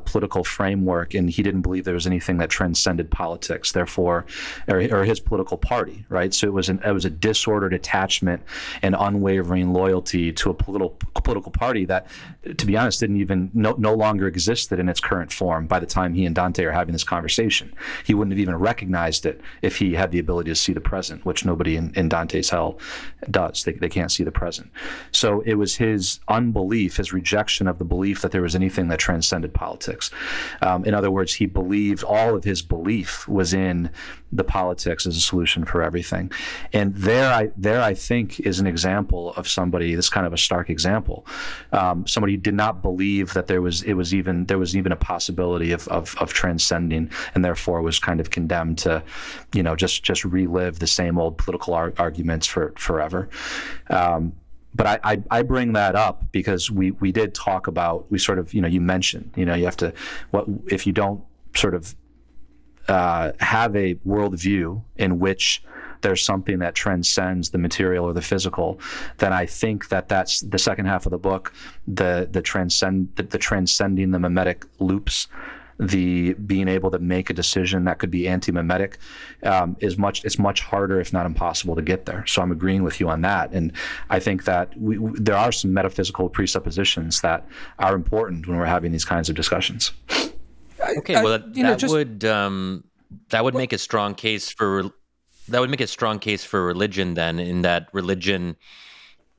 political framework, and he didn't believe there was anything that transcended politics, therefore, or his political party, right? So it was a disordered attachment and unwavering loyalty to a political party that, to be honest, didn't even no longer existed in its current form by the time he and Dante are having this conversation. He wouldn't have even recognized it if he had the ability to see the present, which nobody in Dante's hell does. They can't see the present. So it was his unbelief, his rejection of the belief that there was anything that transcended politics. In other words, he believed all of his belief was in the politics as a solution for everything. And there I think is an example of somebody. This kind of a stark example. Somebody who did not believe that there was even a possibility of transcending, and therefore was kind of condemned to, just relive the same old political arguments for forever. But I bring that up because we did talk about, we sort of, you mentioned, you have to, if you don't sort of have a worldview in which there's something that transcends the material or the physical, then I think that's the second half of the book, the transcending the mimetic loops, the being able to make a decision that could be anti-mimetic it's much harder, if not impossible, to get there. So I'm agreeing with you on that. And I think that there are some metaphysical presuppositions that are important when we're having these kinds of discussions. Okay, that would make a strong case for religion then, in that religion,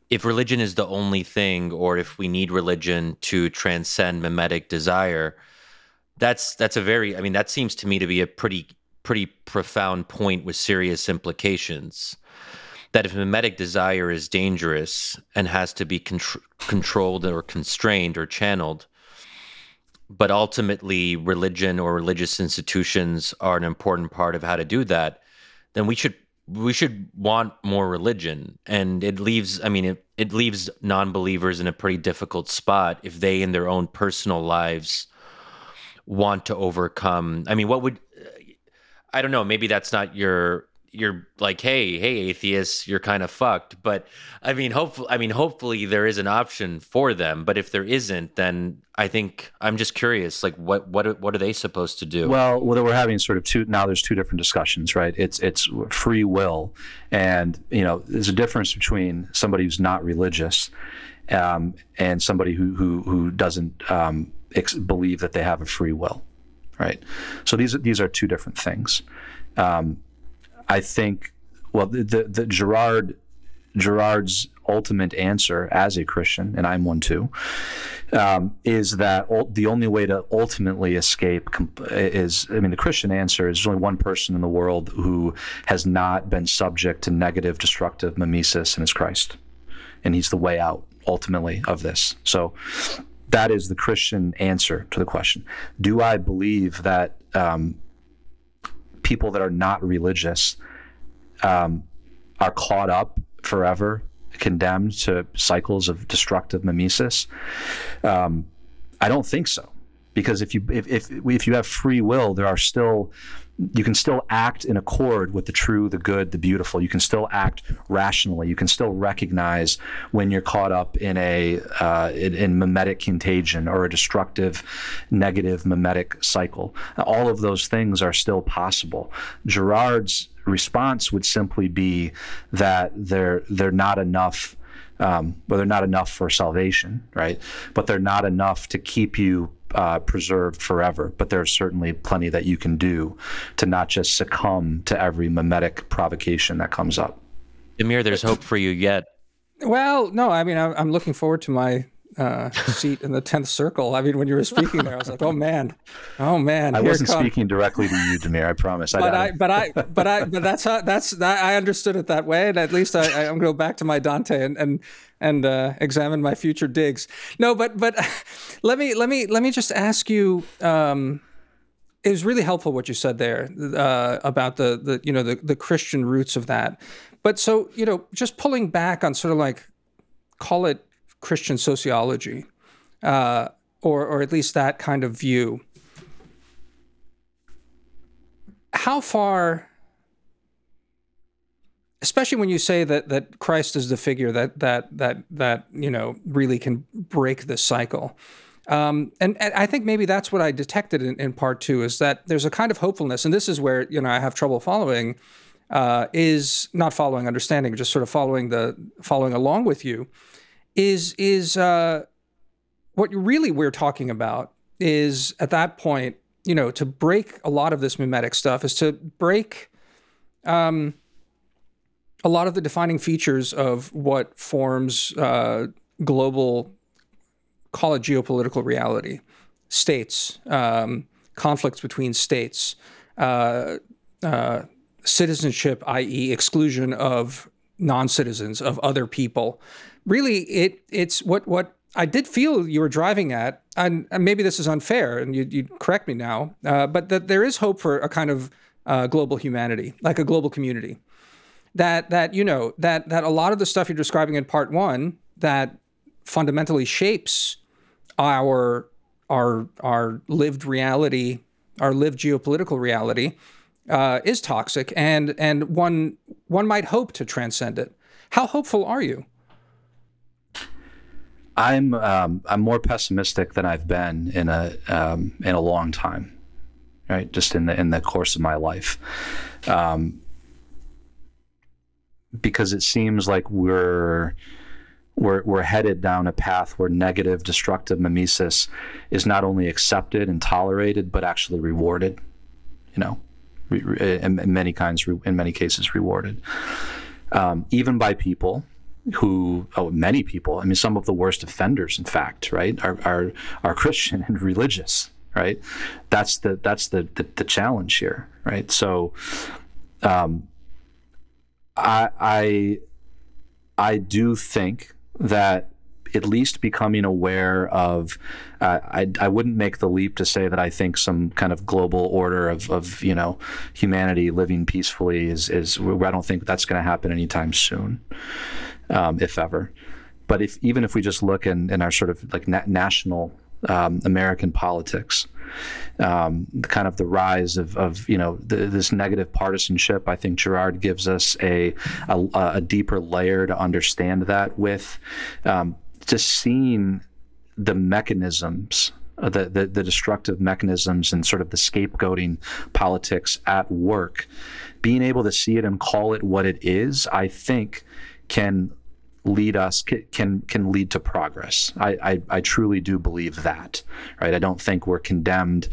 if religion is the only thing, or if we need religion to transcend mimetic desire, that seems to me to be a pretty profound point with serious implications. That if mimetic desire is dangerous and has to be controlled or constrained or channeled, but ultimately religion or religious institutions are an important part of how to do that, then we should want more religion. And it leaves non-believers in a pretty difficult spot if they, in their own personal lives, want to overcome. I don't know, maybe that's not you're like, hey atheists, you're kind of fucked, but hopefully there is an option for them. But if there isn't, then I think I'm just curious, like what are they supposed to do? Well, we're having sort of there's two different discussions, right? It's free will, and there's a difference between somebody who's not religious and somebody who doesn't believe that they have a free will, right? So these are two different things. I think, the Girard's ultimate answer as a Christian, and I'm one too, is that the only way to ultimately escape the Christian answer is there's only one person in the world who has not been subject to negative, destructive mimesis, and it's Christ. And he's the way out, ultimately, of this. So that is the Christian answer to the question. Do I believe that people that are not religious are caught up forever condemned to cycles of destructive mimesis? I don't think so, because if you have free will, there are still, you can still act in accord with the true, the good, the beautiful. You can still act rationally. You can still recognize when you're caught up in a mimetic contagion or a destructive, negative mimetic cycle. All of those things are still possible. Girard's response would simply be that they're not enough. Well, they're not enough for salvation, right? But they're not enough to keep you preserved forever. But there's certainly plenty that you can do to not just succumb to every mimetic provocation that comes up. Amir, there's hope for you yet. Well, no, I mean, I'm looking forward to my seat in the 10th circle. I mean, when you were speaking there, I was like, oh man. I wasn't speaking directly to you, Demir, I promise. But that's I understood it that way. And at least I'm going to go back to my Dante and examine my future digs. No, but let me just ask you, it was really helpful what you said there about the Christian roots of that. But so, just pulling back on sort of like, call it Christian sociology, or at least that kind of view. How far, especially when you say that Christ is the figure that really can break this cycle, and I think maybe that's what I detected in part two, is that there's a kind of hopefulness, and this is where I have trouble following, is not following understanding, just sort of following along with you. Is what really we're talking about is, at that point, to break a lot of this mimetic stuff is to break a lot of the defining features of what forms global, call it geopolitical reality, states, conflicts between states, citizenship, i.e. exclusion of non-citizens, of other people. Really, it's what I did feel you were driving at, and maybe this is unfair, and you correct me now, but that there is hope for a kind of global humanity, like a global community. That a lot of the stuff you're describing in part one that fundamentally shapes our lived reality, our lived geopolitical reality, is toxic, and one might hope to transcend it. How hopeful are you? I'm more pessimistic than I've been in a long time, right? Just in the course of my life, because it seems like we're headed down a path where negative, destructive mimesis is not only accepted and tolerated, but actually rewarded. In many cases rewarded, even by people who, many people, I mean, some of the worst offenders, in fact, right, are Christian and religious, right? That's the challenge here, right? So, I do think that at least becoming aware of, I wouldn't make the leap to say that I think some kind of global order of humanity living peacefully is I don't think that's going to happen anytime soon. If ever. But even if we just look in our sort of like national American politics, kind of the rise of this negative partisanship, I think Girard gives us a deeper layer to understand that with, just seeing the mechanisms, the destructive mechanisms and sort of the scapegoating politics at work, being able to see it and call it what it is, I think can lead us, can lead to progress. I truly do believe that, right? I don't think we're condemned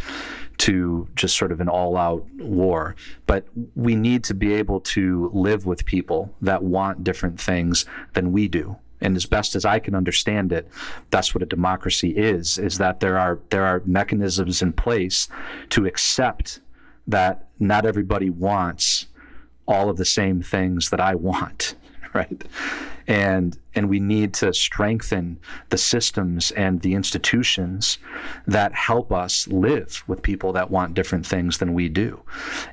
to just sort of an all-out war, but we need to be able to live with people that want different things than we do. And as best as I can understand it, that's what a democracy is that there are mechanisms in place to accept that not everybody wants all of the same things that I want, right? And we need to strengthen the systems and the institutions that help us live with people that want different things than we do.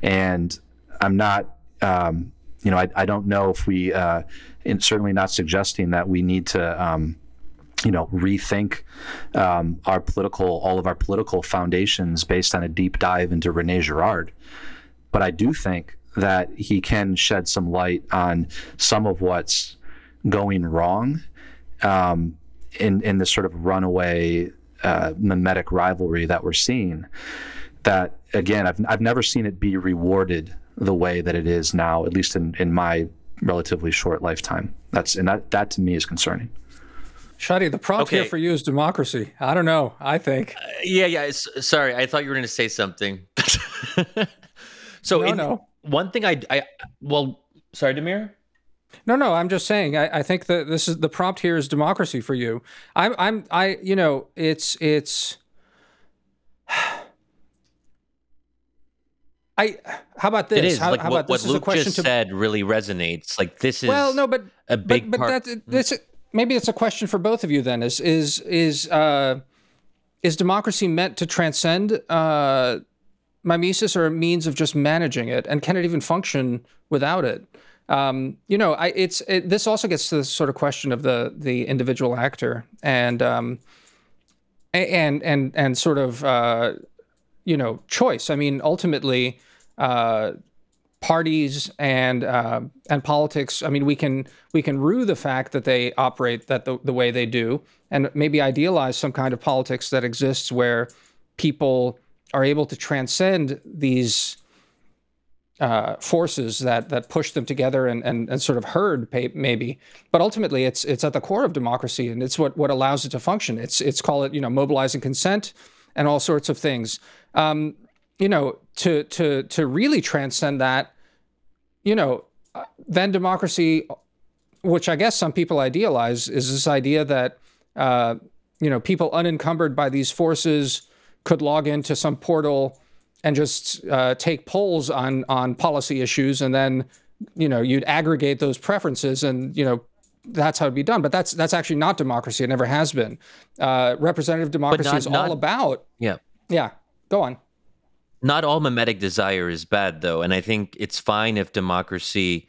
And I'm not, I don't know if we and certainly not suggesting that we need to, rethink all of our political foundations based on a deep dive into René Girard. But I do think that he can shed some light on some of what's going wrong in this sort of runaway mimetic rivalry that we're seeing. That, again, I've never seen it be rewarded the way that it is now, at least in my relatively short lifetime. That to me is concerning. Shadi, the prompt here for you is democracy. I don't know. I think. Sorry, I thought you were going to say something. One thing sorry, Demir. No, I'm just saying. I think that this is the prompt here is democracy for you. How about this? It is. What Luke just said really resonates. Like this is a big part. Maybe it's a question for both of you. Then is democracy meant to transcend mimesis, or a means of just managing it, and can it even function without it? This also gets to the sort of question of the individual actor and sort of choice. I mean, ultimately, parties and politics. I mean, we can rue the fact that they operate the way they do, and maybe idealize some kind of politics that exists where people are able to transcend these forces that push them together and sort of herd maybe. But ultimately, it's at the core of democracy, and it's what allows it to function. It's call it mobilizing consent and all sorts of things. To really transcend that, then democracy, which I guess some people idealize, is this idea that, people unencumbered by these forces could log into some portal and just take polls on policy issues, and then, you'd aggregate those preferences, and, that's how it'd be done. But that's actually not democracy. It never has been. Representative democracy is all about. Yeah. Yeah. Go on. Not all mimetic desire is bad, though, and I think it's fine if democracy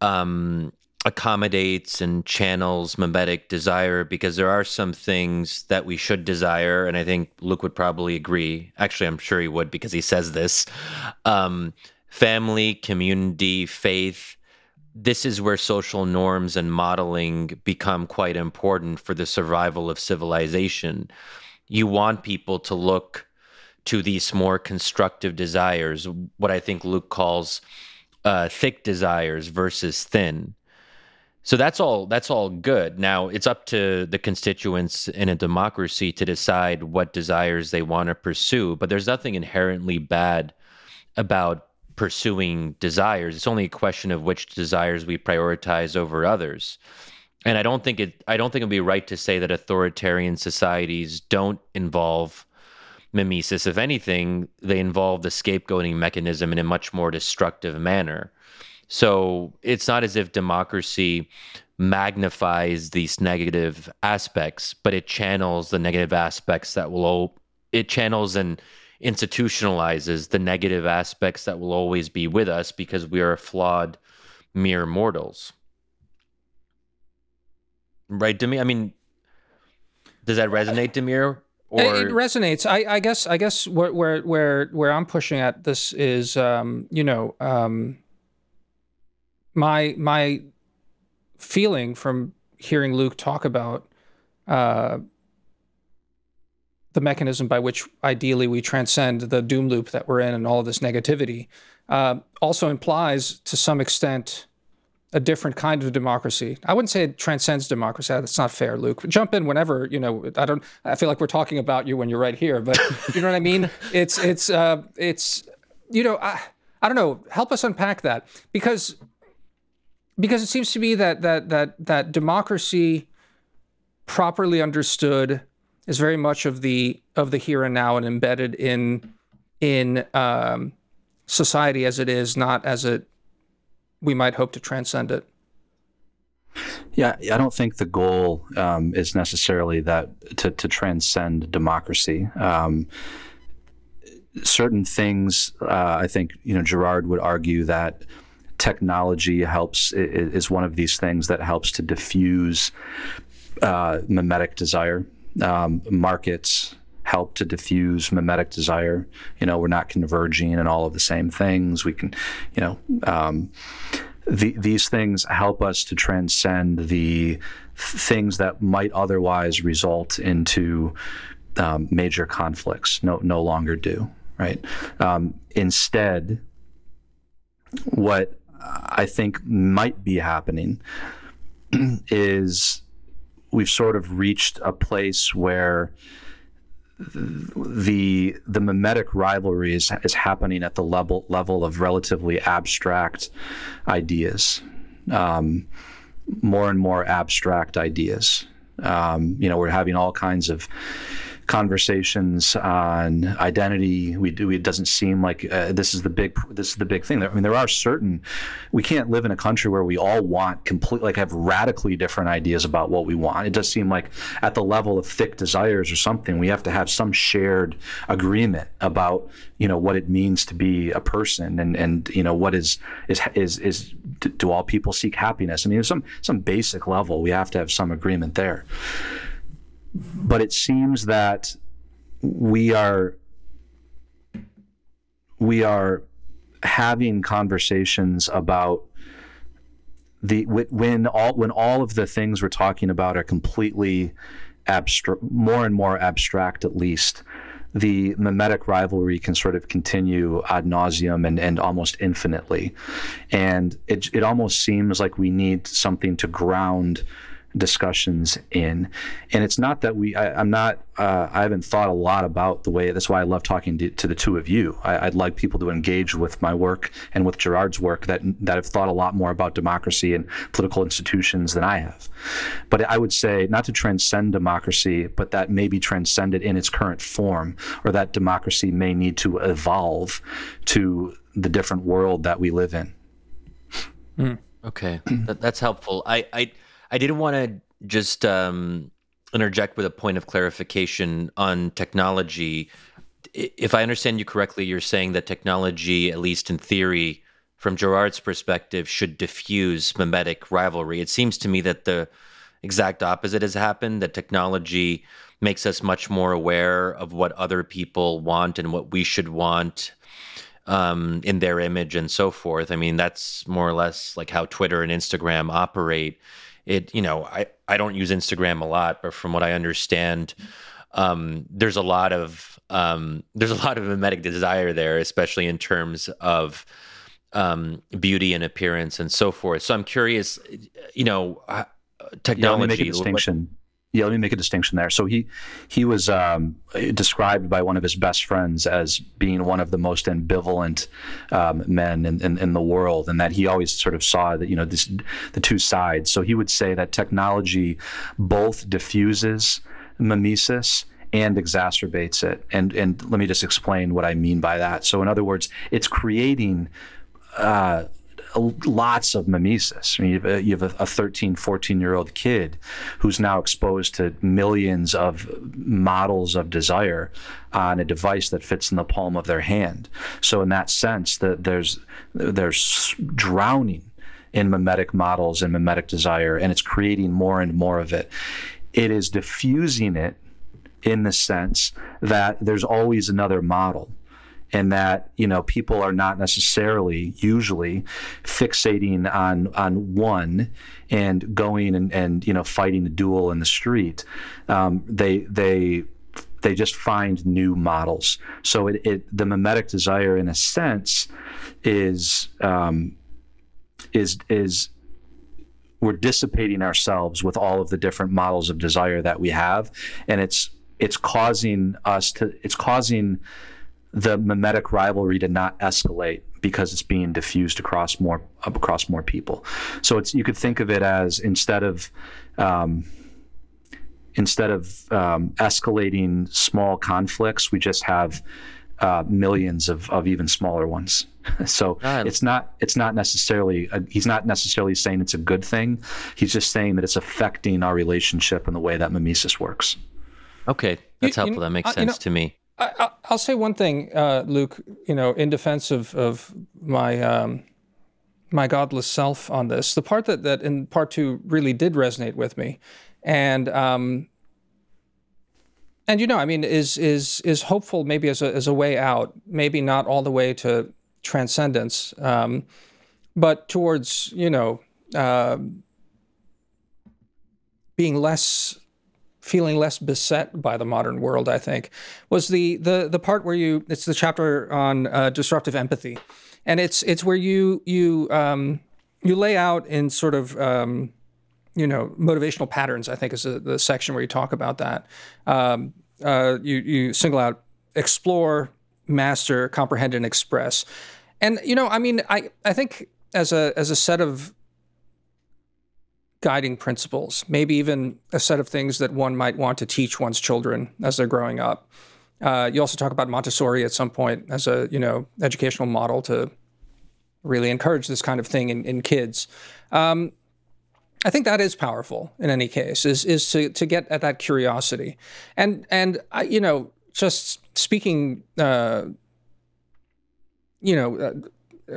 accommodates and channels mimetic desire, because there are some things that we should desire, and I think Luke would probably agree. Actually, I'm sure he would, because he says this. Family, community, faith. This is where social norms and modeling become quite important for the survival of civilization. You want people to look to these more constructive desires, what I think Luke calls thick desires versus thin. So that's all good. Now, it's up to the constituents in a democracy to decide what desires they want to pursue, but there's nothing inherently bad about pursuing desires. It's only a question of which desires we prioritize over others. And I don't think it'd be right to say that authoritarian societies don't involve mimesis. If anything, they involve the scapegoating mechanism in a much more destructive manner. So it's not as if democracy magnifies these negative aspects, but it channels the negative aspects that it channels and institutionalizes the negative aspects that will always be with us, because we are flawed mere mortals. Right, Demir? I mean, does that resonate, Demir? It resonates. I guess where I'm pushing at this is, my feeling from hearing Luke talk about the mechanism by which ideally we transcend the doom loop that we're in and all of this negativity also implies to some extent a different kind of democracy. I wouldn't say it transcends democracy. That's not fair, Luke. Jump in whenever, I feel like we're talking about you when you're right here, but you know what I mean? I don't know. Help us unpack that, because it seems to me that democracy properly understood is very much of the here and now, and embedded in society as it is, not as it we might hope to transcend it. Yeah, I don't think the goal is necessarily that to transcend democracy. Certain things, I think, Girard would argue that technology helps, is one of these things that helps to diffuse mimetic desire. Markets help to diffuse mimetic desire. You know, we're not converging in all of the same things. We can, you know, these things help us to transcend the things that might otherwise result into major conflicts. No longer do, right? Instead, what I think might be happening is we've sort of reached a place where the mimetic rivalry is happening at the level of relatively abstract ideas, more and more abstract ideas. You know, we're having all kinds of conversations on identity. It doesn't seem like this is the big thing. I mean, there are certain, we can't live in a country where we all want complete, like have radically different ideas about what we want. It does seem like at the level of thick desires or something, we have to have some shared agreement about, you know, what it means to be a person and you know, what is do all people seek happiness? I mean, some basic level, we have to have some agreement there. But it seems that we are having conversations about when all of the things we're talking about are completely abstract, more and more abstract. At least the mimetic rivalry can sort of continue ad nauseum and almost infinitely, and it almost seems like we need something to ground discussions in. And it's not that I haven't thought a lot about the way, that's why I love talking to the two of you. I'd like people to engage with my work and with Girard's work that have thought a lot more about democracy and political institutions than I have. But I would say not to transcend democracy, but that may be transcended in its current form, or that democracy may need to evolve to the different world that we live in. Okay, that's helpful. I didn't want to just interject with a point of clarification on technology. If I understand you correctly, you're saying that technology, at least in theory, from Girard's perspective, should diffuse mimetic rivalry. It seems to me that the exact opposite has happened, that technology makes us much more aware of what other people want and what we should want in their image and so forth. I mean, that's more or less like how Twitter and Instagram operate. It, you know, I don't use Instagram a lot, but from what I understand, there's a lot of mimetic desire there, especially in terms of beauty and appearance and so forth. So I'm curious, you know, technology. Yeah, let me make a distinction. Let me make a distinction there. So he was described by one of his best friends as being one of the most ambivalent men in the world, and that he always sort of saw that, you know, the two sides. So he would say that technology both diffuses mimesis and exacerbates it. And let me just explain what I mean by that. So in other words, it's creating lots of mimesis. I mean, you have a 13, 14-year-old kid who's now exposed to millions of models of desire on a device that fits in the palm of their hand. So in that sense, there's drowning in mimetic models and mimetic desire, and it's creating more and more of it. It is diffusing it in the sense that there's always another model. And that, you know, people are not necessarily usually fixating on one and going and you know, fighting a duel in the street. They just find new models. So the mimetic desire, in a sense, is we're dissipating ourselves with all of the different models of desire that we have, and it's causing the mimetic rivalry to not escalate because it's being diffused across more people. So it's, you could think of it as instead of escalating small conflicts, we just have millions of even smaller ones. So he's not necessarily saying it's a good thing. He's just saying that it's affecting our relationship and the way that mimesis works. Okay, that's helpful. That makes sense to me. I'll say one thing, Luke, you know, in defense of my my godless self on this. The part that in part two really did resonate with me, and is hopeful maybe as a way out, maybe not all the way to transcendence, but towards being less, feeling less beset by the modern world. I think was the part where it's the chapter on disruptive empathy. And it's where you lay out in sort of motivational patterns. I think is the section where you talk about that. You single out, explore, master, comprehend, and express. And I think as a set of guiding principles, maybe even a set of things that one might want to teach one's children as they're growing up. You also talk about Montessori at some point as a, educational model to really encourage this kind of thing in kids. I think that is powerful in any case, is to get at that curiosity. And just speaking,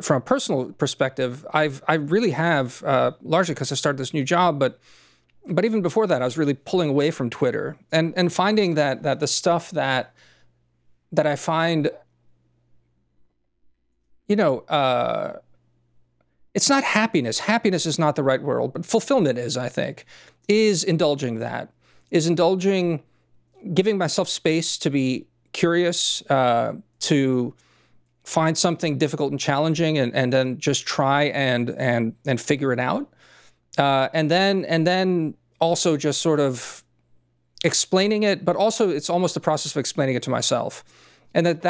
from a personal perspective, I really have largely because I started this new job, but even before that, I was really pulling away from Twitter and finding that the stuff that I find, it's not happiness. Happiness is not the right word, but fulfillment is, I think, is indulging, giving myself space to be curious, to find something difficult and challenging and then just try and figure it out. And then also just sort of explaining it, but also it's almost the process of explaining it to myself. And and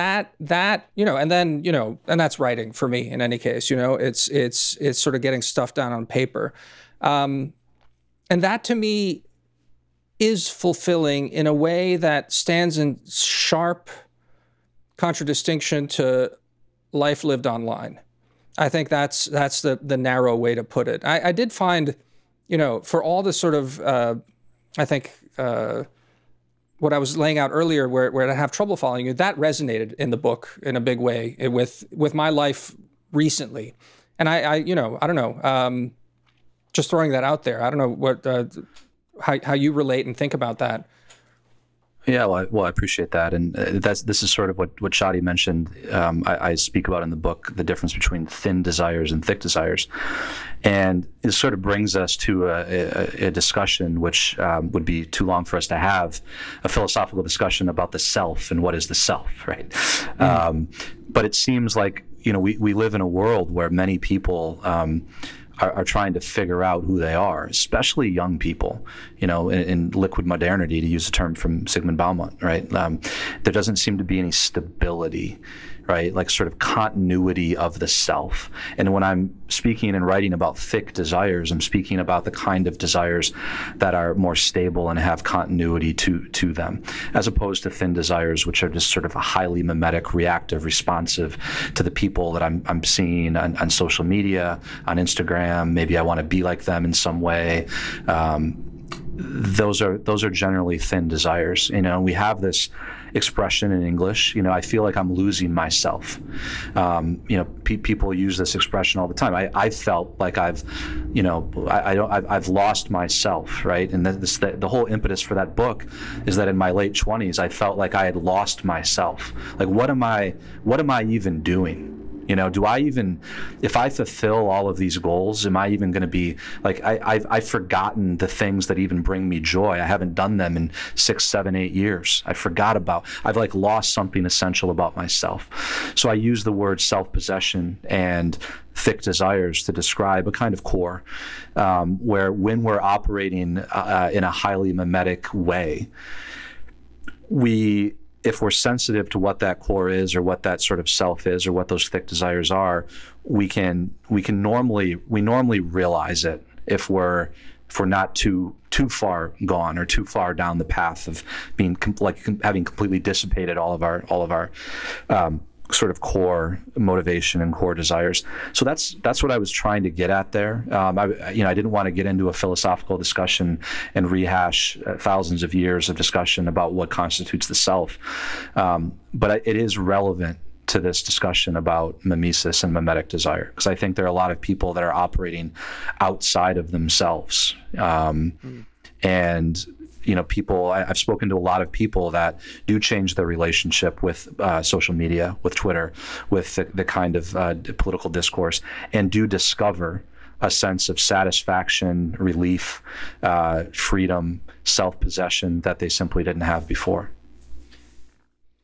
that's writing for me in any case, it's sort of getting stuff down on paper. And that to me is fulfilling in a way that stands in sharp contradistinction to life lived online. I think that's the narrow way to put it. I did find, for all the sort of, what I was laying out earlier, where I have trouble following you, that resonated in the book in a big way with my life recently. And I don't know, just throwing that out there. I don't know what how you relate and think about that. Yeah, well, I appreciate that, and this is sort of what Shadi mentioned. I speak about in the book the difference between thin desires and thick desires, and it sort of brings us to a discussion which would be too long for us to have, a philosophical discussion about the self and what is the self, right? Mm-hmm. But it seems like we live in a world where many people are trying to figure out who they are, especially young people, in liquid modernity, to use a term from Sigmund Bauman, right? There doesn't seem to be any stability, right? Like sort of continuity of the self. And when I'm speaking and writing about thick desires, I'm speaking about the kind of desires that are more stable and have continuity to them, as opposed to thin desires, which are just sort of a highly mimetic, reactive, responsive to the people that I'm seeing on social media, on Instagram. Maybe I want to be like them in some way. Those are generally thin desires. We have this expression in English, I feel like I'm losing myself. People use this expression all the time. I felt like I've lost myself, right? And the whole impetus for that book is that in my late 20s, I felt like I had lost myself. Like, what am I even doing? Do I even, if I fulfill all of these goals, am I even going to be like, I've forgotten the things that even bring me joy. I haven't done them in 6, 7, 8 years. I've like lost something essential about myself. So I use the word self-possession and thick desires to describe a kind of core, where when we're operating in a highly mimetic way, if we're sensitive to what that core is or what that sort of self is or what those thick desires are, we normally realize it if we're not too far gone or too far down the path of being having completely dissipated all of our sort of core motivation and core desires. So that's what I was trying to get at there. I didn't want to get into a philosophical discussion and rehash thousands of years of discussion about what constitutes the self. But it is relevant to this discussion about mimesis and mimetic desire, because I think there are a lot of people that are operating outside of themselves. And you know, people, I've spoken to a lot of people that do change their relationship with social media, with Twitter, with the kind of political discourse, and do discover a sense of satisfaction, relief, freedom, self-possession that they simply didn't have before.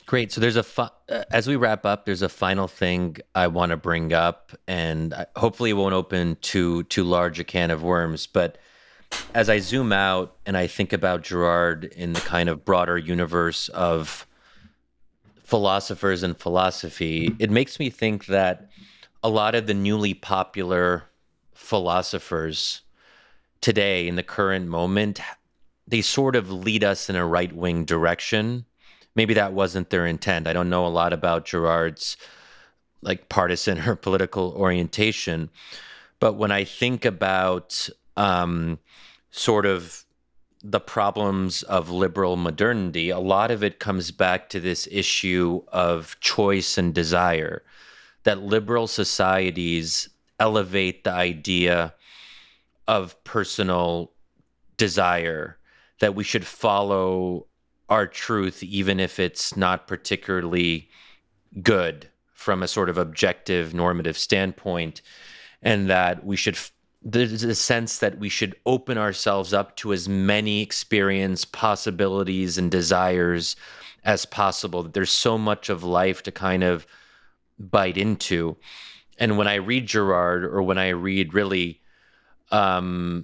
Great. So there's as we wrap up, there's a final thing I want to bring up, and hopefully it won't open too large a can of worms, but as I zoom out and I think about Girard in the kind of broader universe of philosophers and philosophy, it makes me think that a lot of the newly popular philosophers today in the current moment, they sort of lead us in a right-wing direction. Maybe that wasn't their intent. I don't know a lot about Girard's like partisan or political orientation, but when I think about sort of the problems of liberal modernity, a lot of it comes back to this issue of choice and desire, that liberal societies elevate the idea of personal desire, that we should follow our truth, even if it's not particularly good from a sort of objective normative standpoint, and that we should there's a sense that we should open ourselves up to as many experience, possibilities, and desires as possible. There's so much of life to kind of bite into. And when I read Girard, or when I read really, you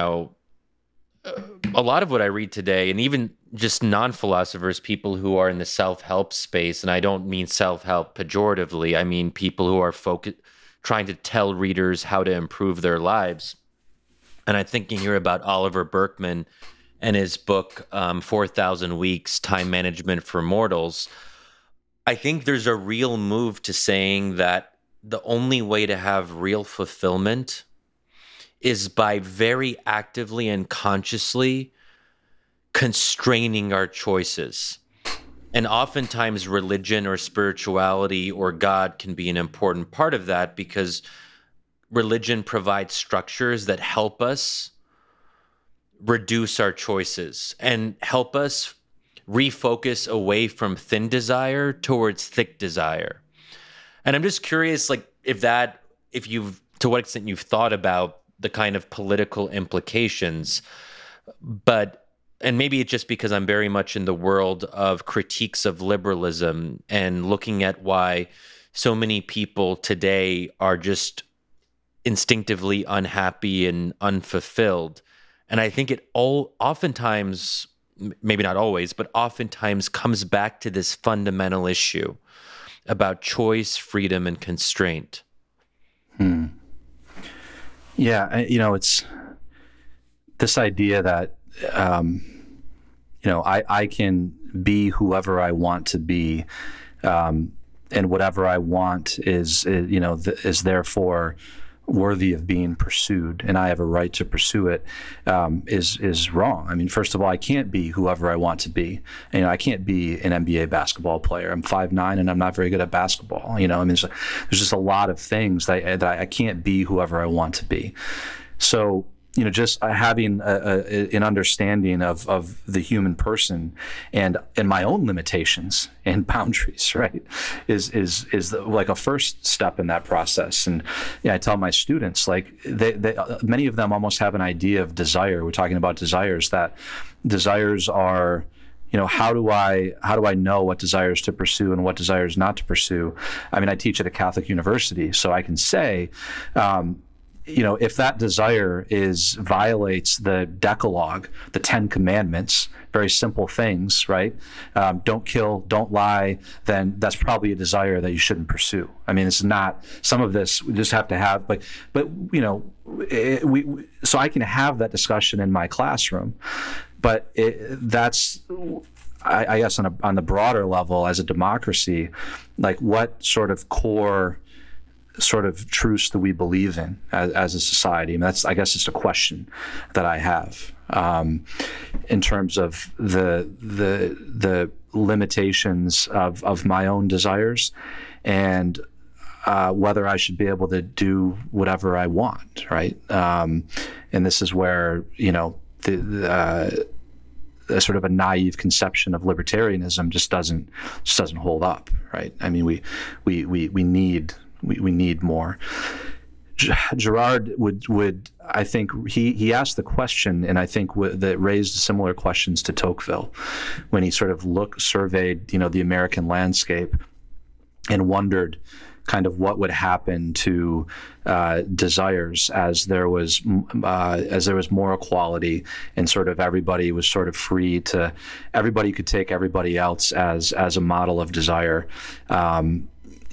know, a lot of what I read today, and even just non-philosophers, people who are in the self-help space, and I don't mean self-help pejoratively, I mean people who are trying to tell readers how to improve their lives. And I'm thinking here about Oliver Berkman and his book, 4,000 Weeks, Time Management for Mortals. I think there's a real move to saying that the only way to have real fulfillment is by very actively and consciously constraining our choices. And oftentimes religion or spirituality or God can be an important part of that, because religion provides structures that help us reduce our choices and help us refocus away from thin desire towards thick desire. And I'm just curious, like, if you've, to what extent you've thought about the kind of political implications, but and maybe it's just because I'm very much in the world of critiques of liberalism and looking at why so many people today are just instinctively unhappy and unfulfilled. And I think it all oftentimes, maybe not always, but oftentimes comes back to this fundamental issue about choice, freedom, and constraint. Yeah, you know, it's this idea that you know, I can be whoever I want to be, and whatever I want is you know, is therefore worthy of being pursued, and I have a right to pursue it, is wrong. I mean, first of all, I can't be whoever I want to be. You know, I can't be an NBA basketball player. I'm 5'9", and I'm not very good at basketball. You know, I mean, there's just a lot of things that I can't be whoever I want to be. So, you know, just having an understanding of the human person and my own limitations and boundaries, right, is like a first step in that process. And yeah, I tell my students, like, they many of them almost have an idea of desire. We're talking about desires, that desires are, you know, how do I know what desires to pursue and what desires not to pursue? I mean, I teach at a Catholic university, so I can say, you know, if that desire violates the Decalogue, the 10 commandments, very simple things, right? Don't kill, don't lie, then that's probably a desire that you shouldn't pursue. I mean, it's not, some of this we just have to have, but you know, so I can have that discussion in my classroom, but that's, I guess on the broader level as a democracy, like what sort of core sort of truths that we believe in as a society? I mean, that's, I guess, it's a question that I have in terms of the limitations of my own desires, and whether I should be able to do whatever I want, right? And this is where, you know, the sort of a naive conception of libertarianism just doesn't hold up, right? I mean, we need more. Girard would I think he asked the question, and I think that raised similar questions to Tocqueville when he sort of surveyed, you know, the American landscape and wondered kind of what would happen to desires as there was more equality, and sort of everybody was sort of free to, everybody could take everybody else as a model of desire,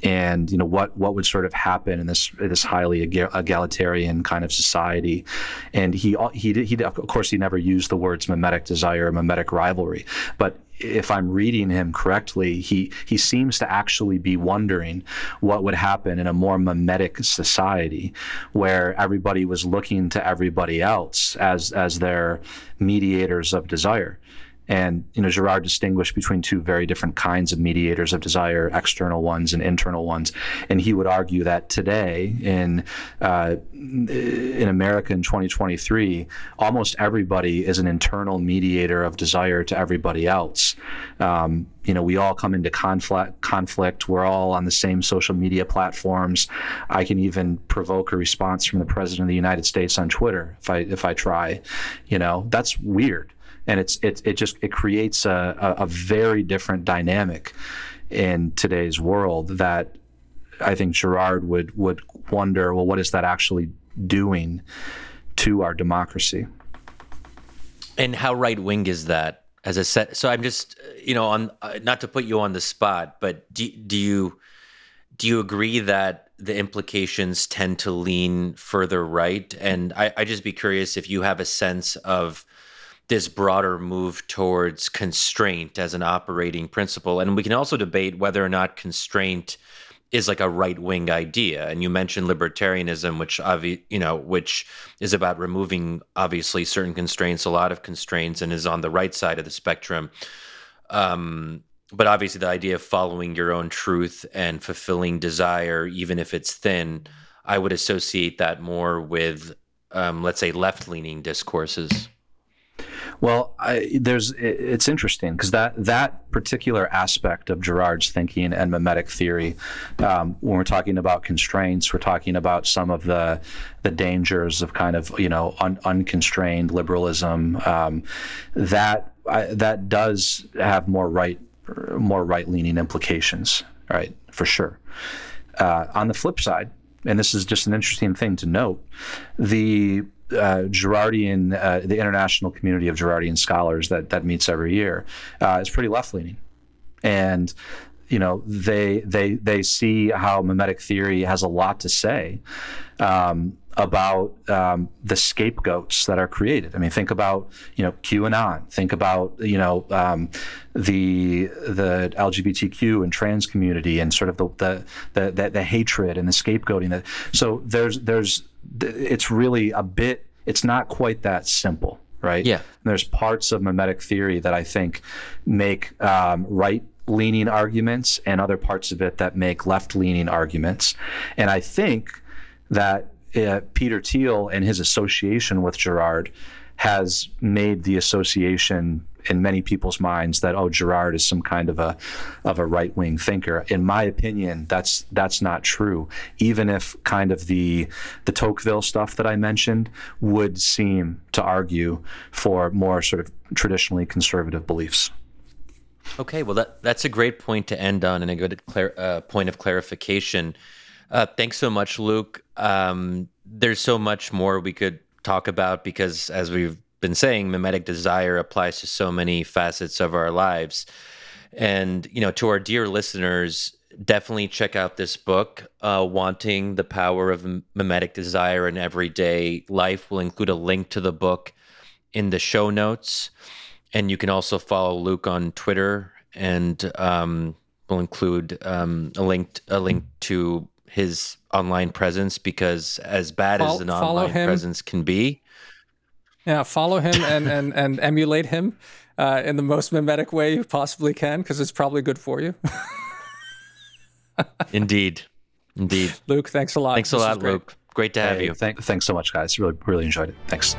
and you know what would sort of happen in this highly egalitarian kind of society. And he of course he never used the words mimetic desire or mimetic rivalry, but if I'm reading him correctly, he seems to actually be wondering what would happen in a more mimetic society where everybody was looking to everybody else as their mediators of desire. And, you know, Girard distinguished between two very different kinds of mediators of desire, external ones and internal ones. And he would argue that today in America in 2023, almost everybody is an internal mediator of desire to everybody else. You know, we all come into conflict. We're all on the same social media platforms. I can even provoke a response from the President of the United States on Twitter if I try. You know, that's weird. And it just creates a very different dynamic in today's world that I think Girard would wonder, well, what is that actually doing to our democracy? And how right wing is that? So I'm just, you know, on not to put you on the spot, but do you agree that the implications tend to lean further right? And I'd just be curious if you have a sense of this broader move towards constraint as an operating principle. And we can also debate whether or not constraint is like a right-wing idea. And you mentioned libertarianism, which is about removing, obviously, certain constraints, a lot of constraints, and is on the right side of the spectrum. But obviously the idea of following your own truth and fulfilling desire, even if it's thin, I would associate that more with, let's say, left-leaning discourses. Well, it's interesting because that particular aspect of Girard's thinking and mimetic theory, when we're talking about constraints, we're talking about some of the dangers of kind of, you know, unconstrained liberalism. That does have more right-leaning implications, right? For sure. On the flip side, and this is just an interesting thing to note, the international community of Girardian scholars that meets every year is pretty left-leaning, and you know they see how mimetic theory has a lot to say about the scapegoats that are created. I mean, think about, you know, QAnon. Think about, you know, the LGBTQ and trans community, and sort of the hatred and the scapegoating. It's really it's not quite that simple, right? Yeah. And there's parts of mimetic theory that I think make right-leaning arguments, and other parts of it that make left-leaning arguments. And I think that Peter Thiel and his association with Girard has made the association in many people's minds that, oh, Girard is some kind of a right-wing thinker. In my opinion, that's not true. Even if kind of the Tocqueville stuff that I mentioned would seem to argue for more sort of traditionally conservative beliefs. Okay, well, that's a great point to end on, and a good point of clarification. Thanks so much, Luke. There's so much more we could talk about because, as we've been saying, mimetic desire applies to so many facets of our lives. And, you know, to our dear listeners, definitely check out this book, Wanting, The Power of Mimetic Desire in Everyday Life. We'll include a link to the book in the show notes. And you can also follow Luke on Twitter, and we'll include a link to his online presence, because as bad as an online presence can be. Yeah, follow him and emulate him in the most mimetic way you possibly can, because it's probably good for you. Indeed. Luke, thanks a lot. Thanks a lot, Luke. Great to have you. Thanks so much, guys. Really enjoyed it. Thanks.